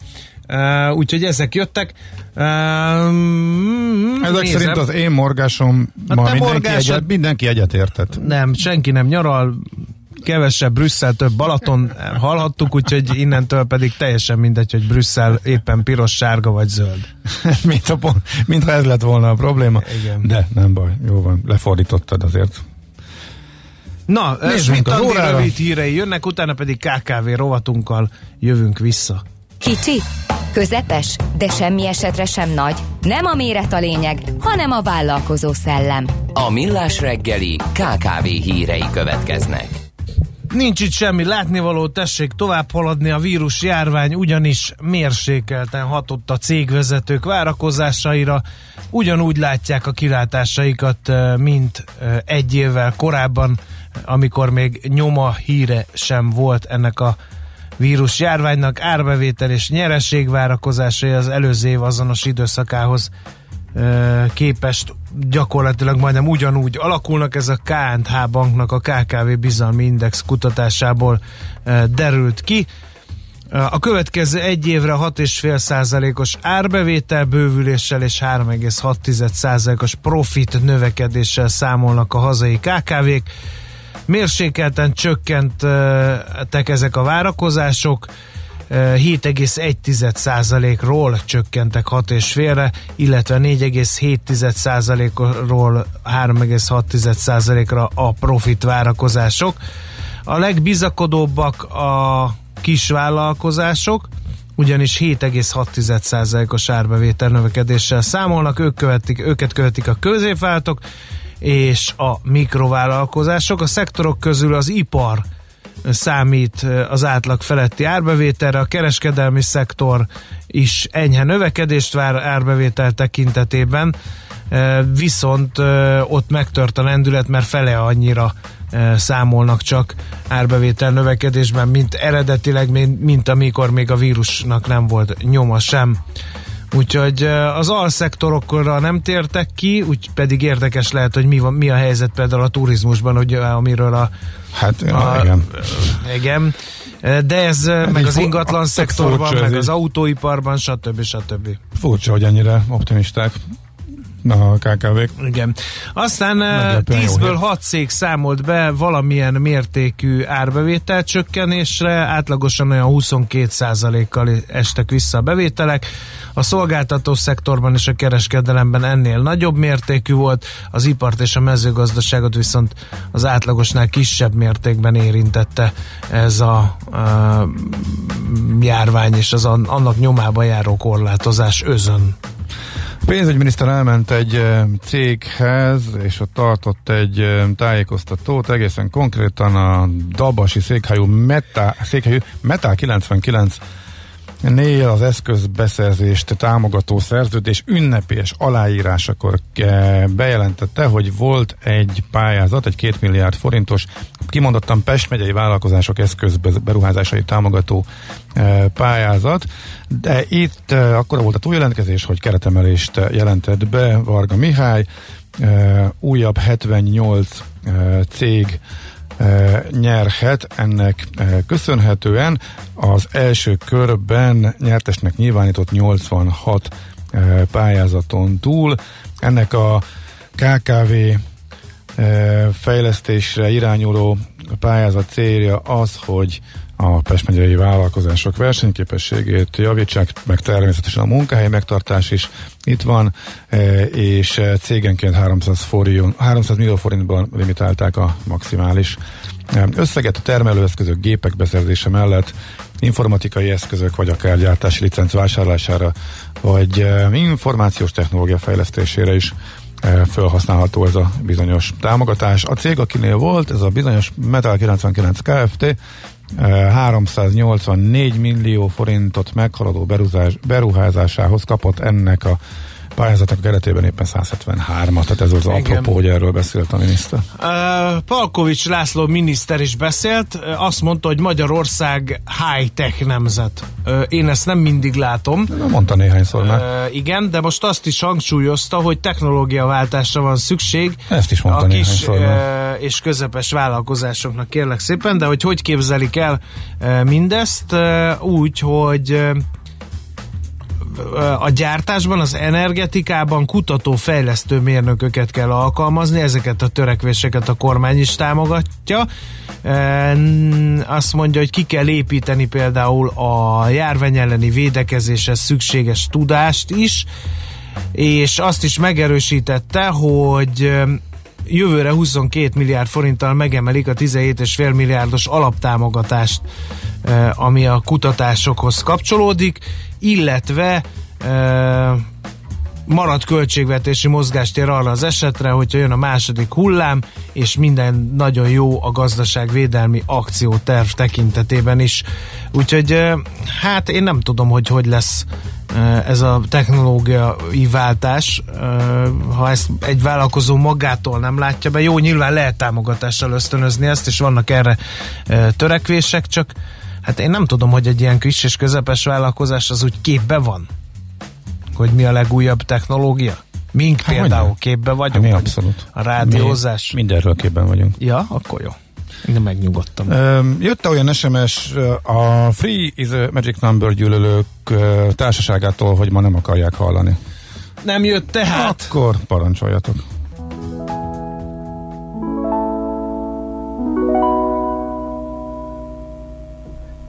úgyhogy ezek jöttek. Ezek nézem. Szerint az én morgásom ma mindenki egyetértett. Nem, senki nem nyaral, kevesebb Brüsszel, több Balaton, hallhattuk, úgyhogy innentől pedig teljesen mindegy, hogy Brüsszel éppen piros, sárga vagy zöld. Mintha ez lett volna a probléma. Igen. De nem baj, jó van, lefordítottad azért. Na, mint a rövid hírei jönnek, utána pedig KKV rovatunkkal jövünk vissza. Kicsi, közepes, de semmi esetre sem nagy. Nem a méret a lényeg, hanem a vállalkozó szellem. A Millás reggeli KKV hírei következnek. Nincs itt semmi látnivaló, tessék tovább haladni, a vírus járvány ugyanis mérsékelten hatott a cégvezetők várakozásaira, ugyanúgy látják a kilátásaikat, mint egy évvel korábban, amikor még nyoma híre sem volt ennek a vírus járványnak. Árbevétel és nyereség várakozásai az előző év azonos időszakához képest gyakorlatilag majdnem ugyanúgy alakulnak. Ez a K&H banknak a KKV bizalmi index kutatásából derült ki. A következő egy évre 6,5%-os árbevétel bővüléssel és 3,6%-os profit növekedéssel számolnak a hazai KKV-k. Mérsékelten csökkentek ezek a várakozások, 7,1%-ról csökkentek 6,5-re, illetve 4,7%-ról 3,6%-ra a profit várakozások. A legbizakodóbbak a kisvállalkozások, ugyanis 7,6%-os árbevétel növekedéssel számolnak, őket követik a középvállalatok és a mikrovállalkozások. A szektorok közül az ipar számít az átlag feletti árbevételre, a kereskedelmi szektor is enyhe növekedést vár árbevétel tekintetében, viszont ott megtört a lendület, mert fele annyira számolnak csak árbevétel növekedésben, mint eredetileg, mint amikor még a vírusnak nem volt nyoma sem. Úgyhogy az alszektorokra nem tértek ki, úgy pedig érdekes lehet, hogy mi a helyzet például a turizmusban, hogy amiről igen. De ez meg az ingatlan szektorban, meg az autóiparban, stb. Furcsa, hogy ennyire optimisták. a KKV-k. Igen. Aztán 10-ből 6 cég számolt be valamilyen mértékű árbevétel csökkenésre, átlagosan olyan 22%-kal estek vissza a bevételek. A szolgáltató szektorban és a kereskedelemben ennél nagyobb mértékű volt, az ipart és a mezőgazdaságot viszont az átlagosnál kisebb mértékben érintette ez a járvány és az annak nyomában járó korlátozás özön. A pénzügyminiszter elment egy céghez, és ott tartott egy tájékoztatót, egészen konkrétan a dabasi székhelyű Metal 99 nél az eszközbeszerzést támogató szerződés ünnepés aláírásakor bejelentette, hogy volt egy pályázat, egy 2 milliárd forintos, kimondottan Pest megyei vállalkozások eszközberuházásai támogató pályázat, de itt akkora volt a túljelentkezés, hogy keretemelést jelentett be Varga Mihály, újabb 78 cég nyerhet, ennek köszönhetően az első körben nyertesnek nyilvánított 86 pályázaton túl. Ennek a KKV fejlesztésre irányuló pályázat célja az, hogy a Pest megyei vállalkozások versenyképességét javítsák, meg természetesen a munkahely megtartás is itt van, és cégenként 300 millió forintban limitálták a maximális összeget. A termelőeszközök, gépek beszerzése mellett informatikai eszközök, vagy akár gyártási licenc vásárlására, vagy információs technológia fejlesztésére is felhasználható ez a bizonyos támogatás. A cég, akinél volt, ez a bizonyos Metal 99 Kft., 384 millió forintot meghaladó beruházásához kapott ennek a pályázatok keretében éppen 173-at, tehát ez az apropó, hogy erről beszélt a miniszter. Palkovics László miniszter is beszélt, azt mondta, hogy Magyarország high-tech nemzet. Én ezt nem mindig látom. Mondta néhányszor már. Igen, de most azt is hangsúlyozta, hogy technológiaváltásra van szükség. Ezt is mondta néhányszor már. És közepes vállalkozásoknak, kérlek szépen, de hogy képzelik el mindezt? Úgy, hogy a gyártásban, az energetikában kutató-fejlesztő mérnököket kell alkalmazni, ezeket a törekvéseket a kormány is támogatja. Azt mondja, hogy ki kell építeni például a járvány elleni védekezéshez szükséges tudást is, és azt is megerősítette, hogy jövőre 22 milliárd forinttal megemelik a 17,5 milliárdos alaptámogatást, ami a kutatásokhoz kapcsolódik, illetve marad költségvetési mozgástér arra az esetre, hogyha jön a második hullám, és minden nagyon jó a gazdaságvédelmi akcióterv tekintetében is. Úgyhogy hát én nem tudom, hogy lesz ez a technológiai váltás, ha ezt egy vállalkozó magától nem látja be. Jó, nyilván lehet támogatással ösztönözni ezt, és vannak erre törekvések, csak hát én nem tudom, hogy egy ilyen kis és közepes vállalkozás az úgy képbe van, hogy mi a legújabb technológia. Mink például képbe vagyunk. Hát mi abszolút. A rádiózás. Mindenről képben vagyunk. Ja, akkor jó. Én megnyugodtam. Jött olyan SMS a Free is a Magic Number gyűlölők társaságától, hogy ma nem akarják hallani. Nem jött tehát? Akkor parancsoljatok.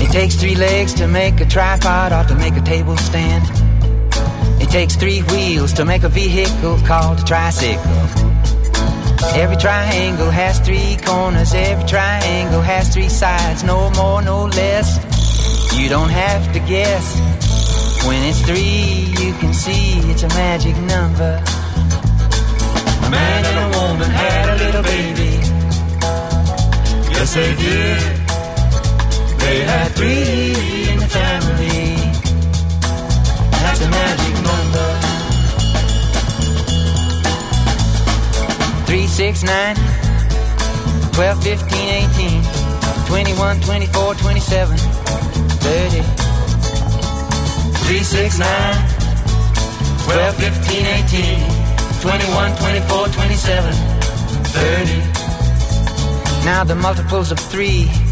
It takes three legs to make a tripod or to make a table stand. It takes three wheels to make a vehicle called a tricycle. Every triangle has three corners. Every triangle has three sides. No more, no less. You don't have to guess. When it's three, you can see it's a magic number. A man and a woman had a little baby. Yes, they did. They had three in the family. That's a magic number. 6, 9, 12, 15, 18, 21, 24, 27, 30. 3, 6, 9, 12, 15, 18, 21, 24, 27, 30. Now the multiples of 3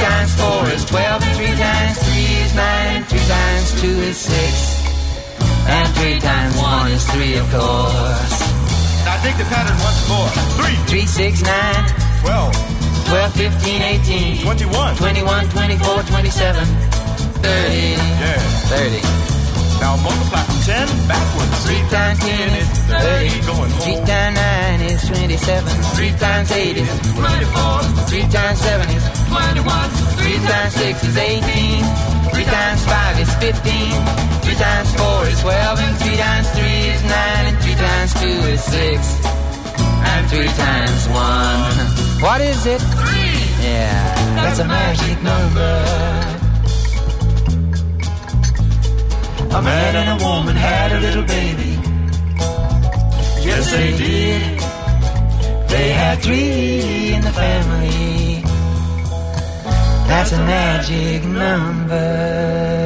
times 4 is 12, and 3 times 3 is 9, 3 times 2 is 6, and 3 times 1 is 3, of course. Now dig the pattern once more. 3, 6, 9, 12, 12, 15, 18, 21, 21, 24, 27, 30, yeah. 30. Now multiply from 10 backwards. 3 times 10 is 30. 3 times 9 is 27. 3 times 8 is 24. 3 times 7 is 21. 3 times 6 is 18. 3 times 5 is 15. 3 times 4 is 12. And 3 times 3 is 9. And 3 times 2 is 6. And 3 times 1. What is it? 3. Yeah, that's a magic number. A man and a woman had a little baby. Yes, they did. They had 3 in the family. That's a magic number.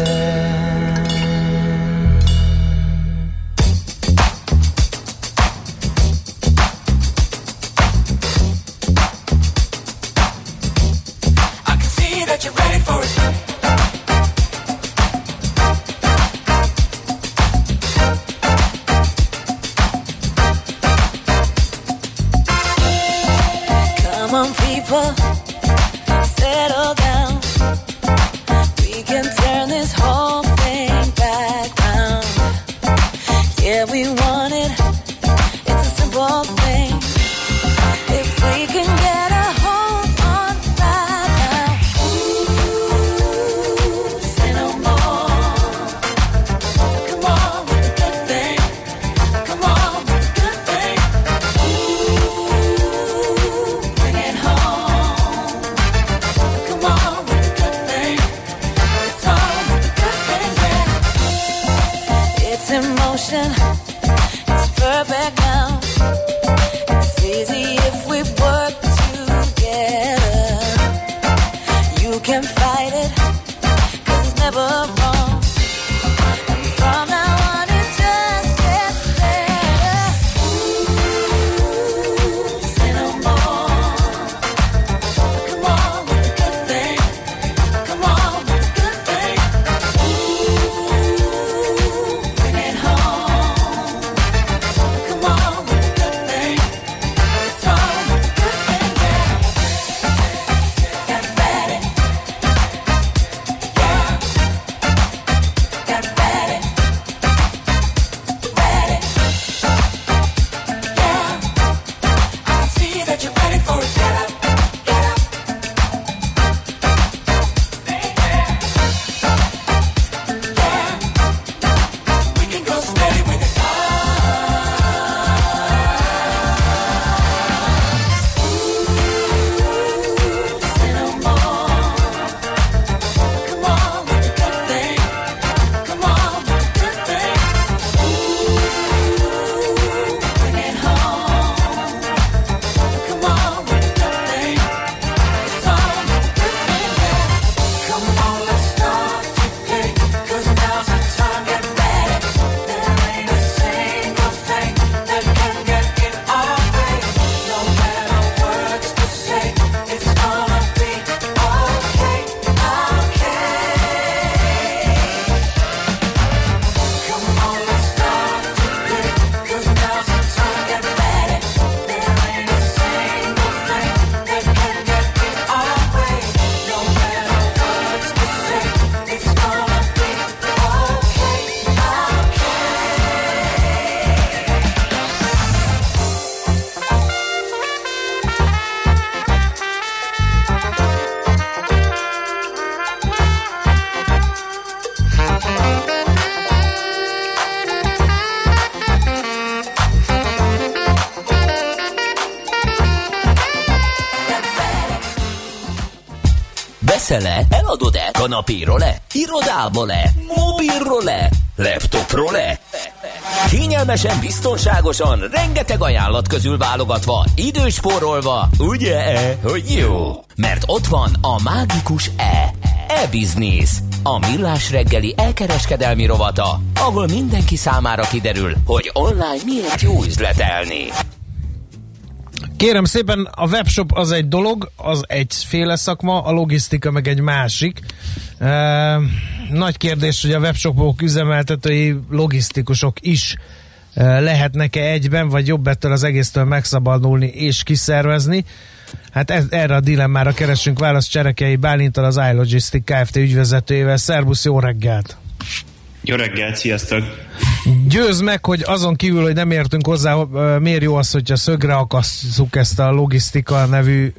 It's emotion. Veszel-e? Eladod-e? Kanapéról-e? Irodából-e? Mobilról-e? Laptopról-e? Kényelmesen, biztonságosan, rengeteg ajánlat közül válogatva, időspórolva, ugye-e, hogy jó? Mert ott van a mágikus E. E-Business, a millás reggeli elkereskedelmi rovata, ahol mindenki számára kiderül, hogy online miért jó üzletelni. Kérem szépen, a webshop az egy dolog, az egyféle szakma, a logisztika meg egy másik. Nagy kérdés, hogy a webshopok üzemeltetői logisztikusok is lehetnek-e egyben, vagy jobb ettől az egésztől megszabadulni és kiszervezni. Hát erre a dilemmára keresünk választ Cserekei Bálinttal, az iLogistic Kft. Ügyvezetőjével. Szerbusz, jó reggelt! Jó reggelt, sziasztok! Győzd meg, hogy azon kívül, hogy nem értünk hozzá, miért jó az, hogyha szögre akasszuk ezt a logisztika nevű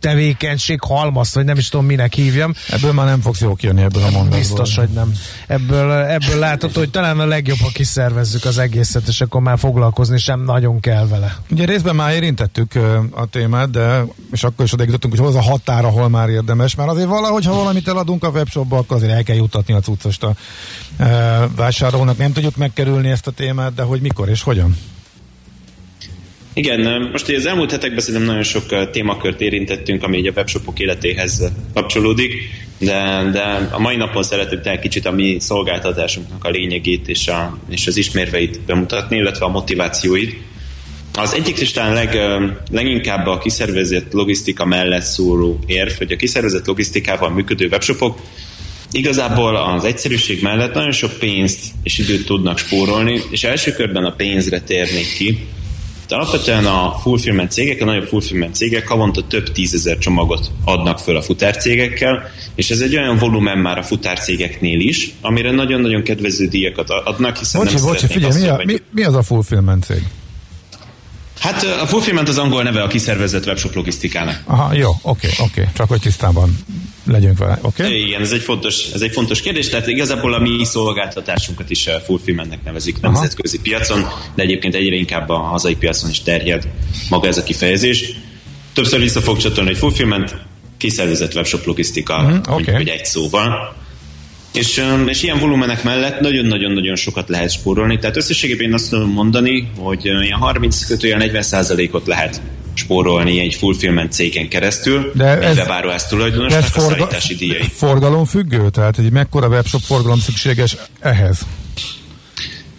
tevékenység halmazt, vagy nem is tudom, minek hívjam. Ebből már nem fogsz jól kijönni ebből a mondatból. Biztos, hogy nem. Ebből látható, hogy talán a legjobb, ha kiszervezzük az egészet, és akkor már foglalkozni sem nagyon kell vele. Ugye részben már érintettük a témát, de és akkor is oda jutottunk, hogy az a határ, ahol már érdemes, mert azért valahogy, ha valamit eladunk a webshopba, akkor azért el kell juttatni a cuccost a vásárolónak. Nem tudjuk megkerülni ezt a témát, de hogy mikor és hogyan? Igen, most az elmúlt hetekben szerintem nagyon sok témakört érintettünk, ami így a webshopok életéhez kapcsolódik, de a mai napon szeretnénk egy kicsit a mi szolgáltatásunknak a lényegét és az ismérveit bemutatni, illetve a motivációit. Az egyik listán leginkább a kiszervezett logisztika mellett szóló érv, hogy a kiszervezett logisztikával működő webshopok igazából az egyszerűség mellett nagyon sok pénzt és időt tudnak spórolni, és első körben a pénzre térnék ki. Alapvetően a nagyobb fulfillment cégek havonta több tízezer csomagot adnak föl a futárcégekkel, és ez egy olyan volumen már a futárcégeknél is, amire nagyon-nagyon kedvező díjakat adnak, hiszen mi az a fulfillment cég? Hát a fulfillment az angol neve a kiszervezett webshop logisztikának. Aha, jó, oké, csak hogy tisztában legyünk vele, oké? Igen, ez egy fontos kérdés, tehát igazából a mi szolgáltatásunkat is fulfillmentnek nevezik nemzetközi piacon, de egyébként egyre inkább a hazai piacon is terjed maga ez a kifejezés. Többször vissza fog csatolni, hogy fulfillment, kiszervezett webshop logisztika, vagy egy szóval. És ilyen volumenek mellett nagyon-nagyon-nagyon sokat lehet spórolni, tehát összességében én azt tudom mondani, hogy ilyen 30-40%-ot lehet spórolni egy fulfillment cégen keresztül, illetve váruház tulajdonosnak a szállítási díjai. Forgalom függő? Tehát egy mekkora webshop forgalom szükséges ehhez?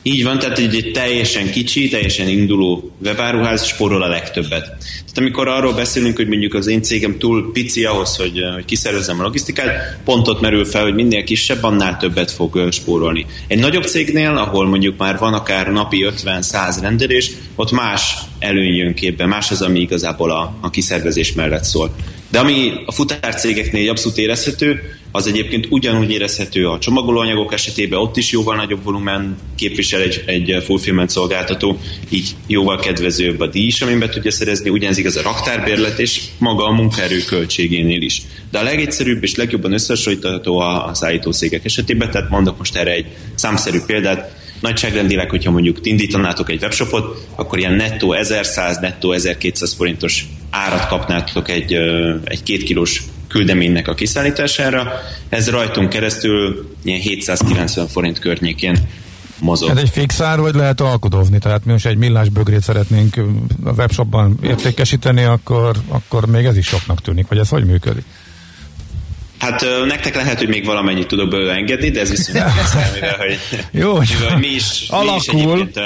Így van, tehát egy teljesen kicsi, teljesen induló webáruház spórol a legtöbbet. Tehát amikor arról beszélünk, hogy mondjuk az én cégem túl pici ahhoz, hogy kiszervezzem a logisztikát, pont ott merül fel, hogy minél kisebb, annál többet fog spórolni. Egy nagyobb cégnél, ahol mondjuk már van akár napi 50-100 rendelés, ott más előny jön képbe, más az, ami igazából a kiszervezés mellett szól. De ami a futárcégeknél abszolút érezhető, az egyébként ugyanúgy érezhető a csomagolóanyagok esetében, ott is jóval nagyobb volumen képvisel egy fulfillment szolgáltató, így jóval kedvezőbb a díj is, amiben tudja szerezni, ugyanez igaz a raktárbérlet és maga a munkaerő költségénél is. De a legegyszerűbb és legjobban összehasonlítható a szállítószégek esetében, tehát mondok most erre egy számszerű példát, nagyságrendileg, hogyha mondjuk indítanátok egy webshopot, akkor ilyen nettó 1100, nettó 1200 forintos árat kapnátok egy 2 kilós küldeménynek a kiszállítására. Ez rajtunk keresztül ilyen 790 forint környékén mozog. Ez egy fix ár, vagy lehet alkudovni? Tehát mi most egy millás bögrét szeretnénk a webshopban értékesíteni, akkor még ez is soknak tűnik. Vagy ez hogy működik? Hát nektek lehet, hogy még valamennyit tudok belőle engedni, de ez viszonylag lesz, mivel mi is egyébként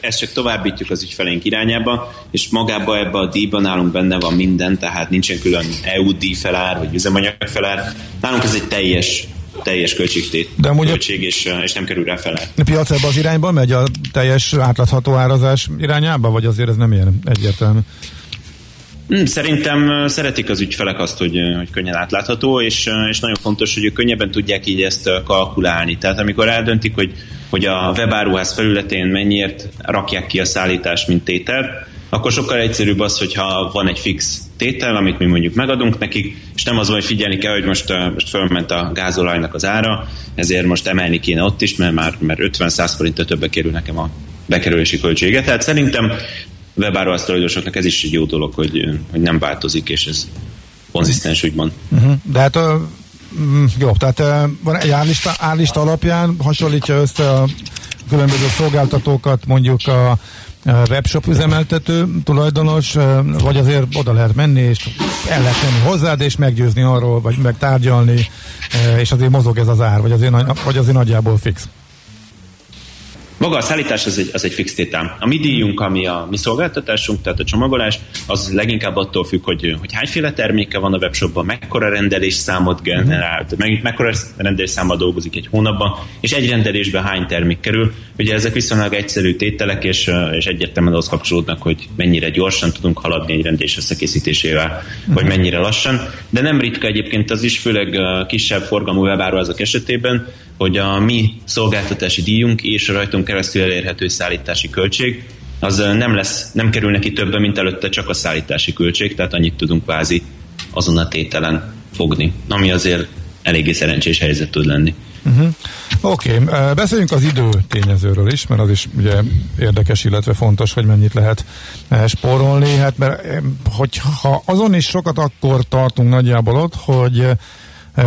ezt csak továbbítjuk az ügyfeleink irányába, és magába ebbe a díjban nálunk benne van minden, tehát nincsen külön EU díjfelár, vagy üzemanyag felár. Nálunk ez egy teljes költség, és nem kerül rá felár. A piac ebbe az irányba megy, a teljes átlátható árazás irányába, vagy azért ez nem ilyen egyértelmű? Szerintem szeretik az ügyfelek azt, hogy könnyen átlátható, és nagyon fontos, hogy ők könnyebben tudják így ezt kalkulálni. Tehát amikor eldöntik, hogy a webáruház felületén mennyiért rakják ki a szállítást, mint tételt, akkor sokkal egyszerűbb az, hogyha van egy fix tétel, amit mi mondjuk megadunk nekik, és nem az, hogy figyelni kell, hogy most fölment a gázolajnak az ára, ezért most emelni kéne ott is, mert már 50-100 forintra többbe kerül nekem a bekerülési költsége. Tehát szerintem webáruház tulajdonosoknak ez is egy jó dolog, hogy nem változik, és ez konzisztens ügyben. De hát jó, tehát egy állista alapján hasonlítja össze a különböző szolgáltatókat, mondjuk a webshop üzemeltető, tulajdonos, vagy azért oda lehet menni, és el lehet menni hozzád, és meggyőzni arról, vagy megtárgyalni, és azért mozog ez az ár, vagy azért nagyjából fix. Maga a szállítás az egy fix tétel. A mi díjunk, ami a mi szolgáltatásunk, tehát a csomagolás, az leginkább attól függ, hogy hányféle terméke van a webshopban, mekkora rendelésszámot generál, mekkora rendelésszámmal dolgozik egy hónapban, és egy rendelésben hány termék kerül. Ugye ezek viszonylag egyszerű tételek, és egyértelműen ahhoz kapcsolódnak, hogy mennyire gyorsan tudunk haladni egy rendelés összekészítésével, vagy mennyire lassan. De nem ritka egyébként az is, főleg kisebb forgalmú webáruházak esetében, hogy a mi szolgáltatási díjunk és a rajtunk keresztül elérhető szállítási költség, az nem kerül neki többe, mint előtte csak a szállítási költség, tehát annyit tudunk kvázi azon a tételen fogni, ami azért eléggé szerencsés helyzet tud lenni. Oké, beszéljünk az idő tényezőről is, mert az is ugye érdekes, illetve fontos, hogy mennyit lehet spórolni, hát mert hogyha azon is sokat akkor tartunk nagyjából ott, hogy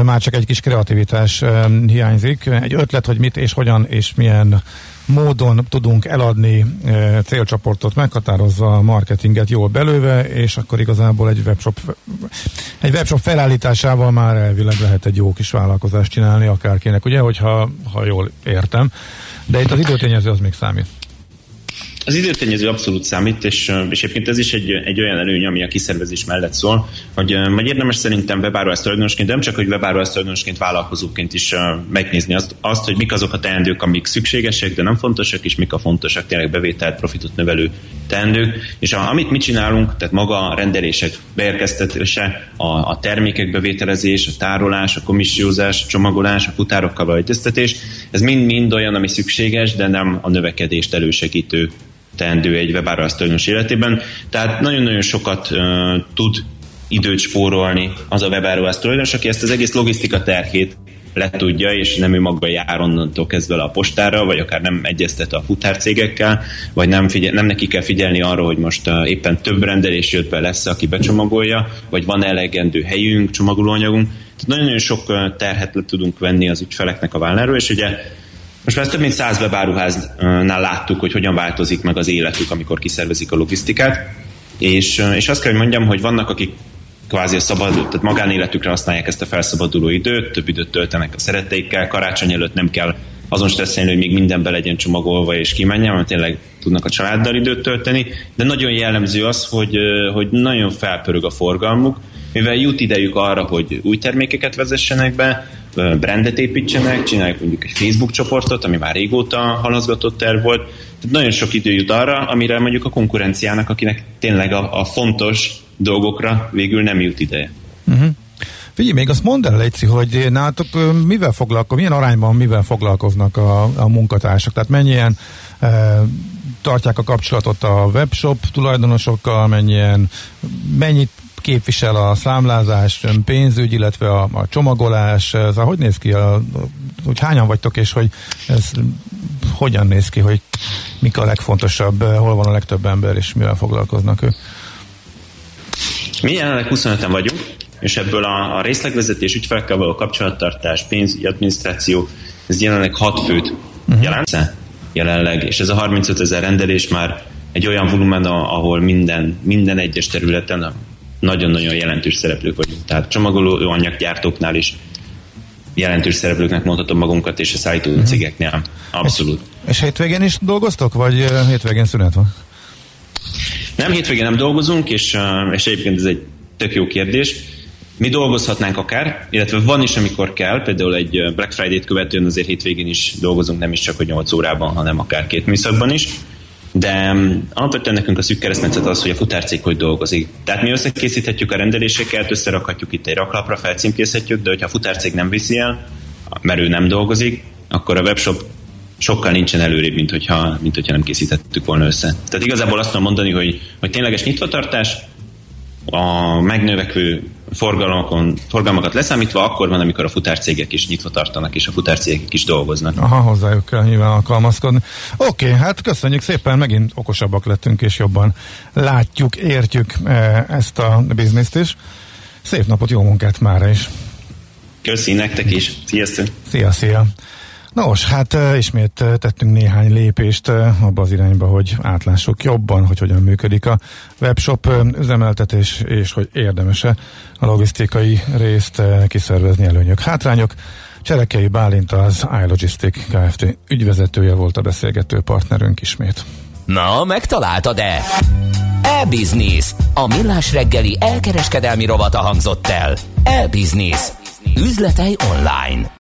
már csak egy kis kreativitás hiányzik, egy ötlet, hogy mit és hogyan és milyen módon tudunk eladni, célcsoportot meghatározza, a marketinget jól belőve, és akkor igazából egy webshop felállításával már elvileg lehet egy jó kis vállalkozást csinálni akárkinek, ugye, hogyha jól értem, de itt az időtényező az még számít. Az időtényező abszolút számít, és egyébként ez is egy olyan előny, ami a kiszervezés mellett szól, hogy érdemes szerintem webáruház tulajdonosként, nem csak, hogy webáruház tulajdonosként, vállalkozóként is megnézni azt, hogy mik azok a teendők, amik szükségesek, de nem fontosak, és mik a fontosak, tényleg bevételt, profitot növelő teendők. És amit mi csinálunk, tehát maga a rendelések beérkeztetése, a termékek bevételezés, a tárolás, a komissiózás, a csomagolás, a futárokkal való egyeztetés, ez mind olyan, ami szükséges, de nem a növekedést elősegítő teendő egy webáruház tulajdonos életében. Tehát nagyon-nagyon sokat tud időt spórolni az a webáruház tulajdonos, aki ezt az egész logisztika terhét letudja, és nem ő maga jár onnantól kezdve a postára, vagy akár nem egyeztet a futárcégekkel, vagy nem neki kell figyelni arra, hogy most éppen több rendelés jött be, lesz, aki becsomagolja, vagy van elegendő helyünk, csomagolóanyagunk. Tehát nagyon-nagyon sok terhet le tudunk venni az ügyfeleknek a válláról, és ugye most már ezt több mint 100 webáruháznál láttuk, hogy hogyan változik meg az életük, amikor kiszervezik a logisztikát, és azt kell, hogy mondjam, hogy vannak, akik kvázi tehát magánéletükre használják ezt a felszabaduló időt, több időt töltenek a szeretteikkel, karácsony előtt nem kell azon stresszelni, hogy még mindenbe legyen csomagolva és kimenjen, mert tényleg tudnak a családdal időt tölteni, de nagyon jellemző az, hogy nagyon felpörög a forgalmuk, mivel jut idejük arra, hogy új termékeket vezessenek be, brandet építsenek, csinálják mondjuk egy Facebook csoportot, ami már régóta halaszgatott terv volt. Tehát nagyon sok idő jut arra, amire mondjuk a konkurenciának, akinek tényleg a fontos dolgokra végül nem jut ideje. Figyelj, még azt mondd el, Léci, hogy nálatok milyen arányban mivel foglalkoznak a munkatársak? Tehát mennyien tartják a kapcsolatot a webshop tulajdonosokkal, mennyit képvisel a számlázás, pénzügy, illetve a csomagolás, ez hogy néz ki, hogy hányan vagytok, és hogy ez hogyan néz ki, hogy mik a legfontosabb, hol van a legtöbb ember, és mivel foglalkoznak ők? Mi jelenleg 25-en vagyunk, és ebből a részlegvezetés, ügyfelekkel való kapcsolattartás, pénzügyi adminisztráció, ez jelenleg 6 főt jelent, és ez a 35 000 rendelés már egy olyan volumen, ahol minden egyes területen nagyon-nagyon jelentős szereplők vagyunk. Tehát csomagoló anyaggyártóknál is jelentős szereplőknek mondhatom magunkat, és a szállító cégeknél. Abszolút. És hétvégén is dolgoztok, vagy hétvégén szünet van? Nem, hétvégén nem dolgozunk, és egyébként ez egy tök jó kérdés. Mi dolgozhatnánk akár, illetve van is, amikor kell, például egy Black Friday-t követően azért hétvégén is dolgozunk, nem is csak hogy 8 órában, hanem akár 2 műszakban is. De alapvetően nekünk a szűk keresztmetszet az, hogy a futárcég hogy dolgozik. Tehát mi összekészíthetjük a rendeléseket, összerakhatjuk itt egy raklapra, felcímkézhetjük, de hogyha a futárcég nem viszi el, mert ő nem dolgozik, akkor a webshop sokkal nincsen előrébb, mint hogyha nem készítettük volna össze. Tehát igazából azt tudom mondani, hogy tényleges nyitvatartás, a megnövekvő forgalmakat leszámítva, akkor van, amikor a futárcégek is nyitva tartanak, és a futárcégek is dolgoznak. Hozzájuk kell nyilván alkalmazkodni. Oké, hát köszönjük szépen, megint okosabbak lettünk, és jobban látjuk, értjük ezt a bizniszt is. Szép napot, jó munkát mára is. Köszi nektek is. Sziasztok. Szia, szia. Nos, hát ismét tettünk néhány lépést abba az irányba, hogy átlássuk jobban, hogy hogyan működik a webshop üzemeltetés, és hogy érdemese a logisztikai részt kiszervezni, előnyök, hátrányok. Cserekei Bálint, az iLogistic Kft. Ügyvezetője volt a beszélgető partnerünk ismét. Na, megtaláltad-e? E-Business. A Millás reggeli elkereskedelmi rovata hangzott el. E-Business. Üzletei online.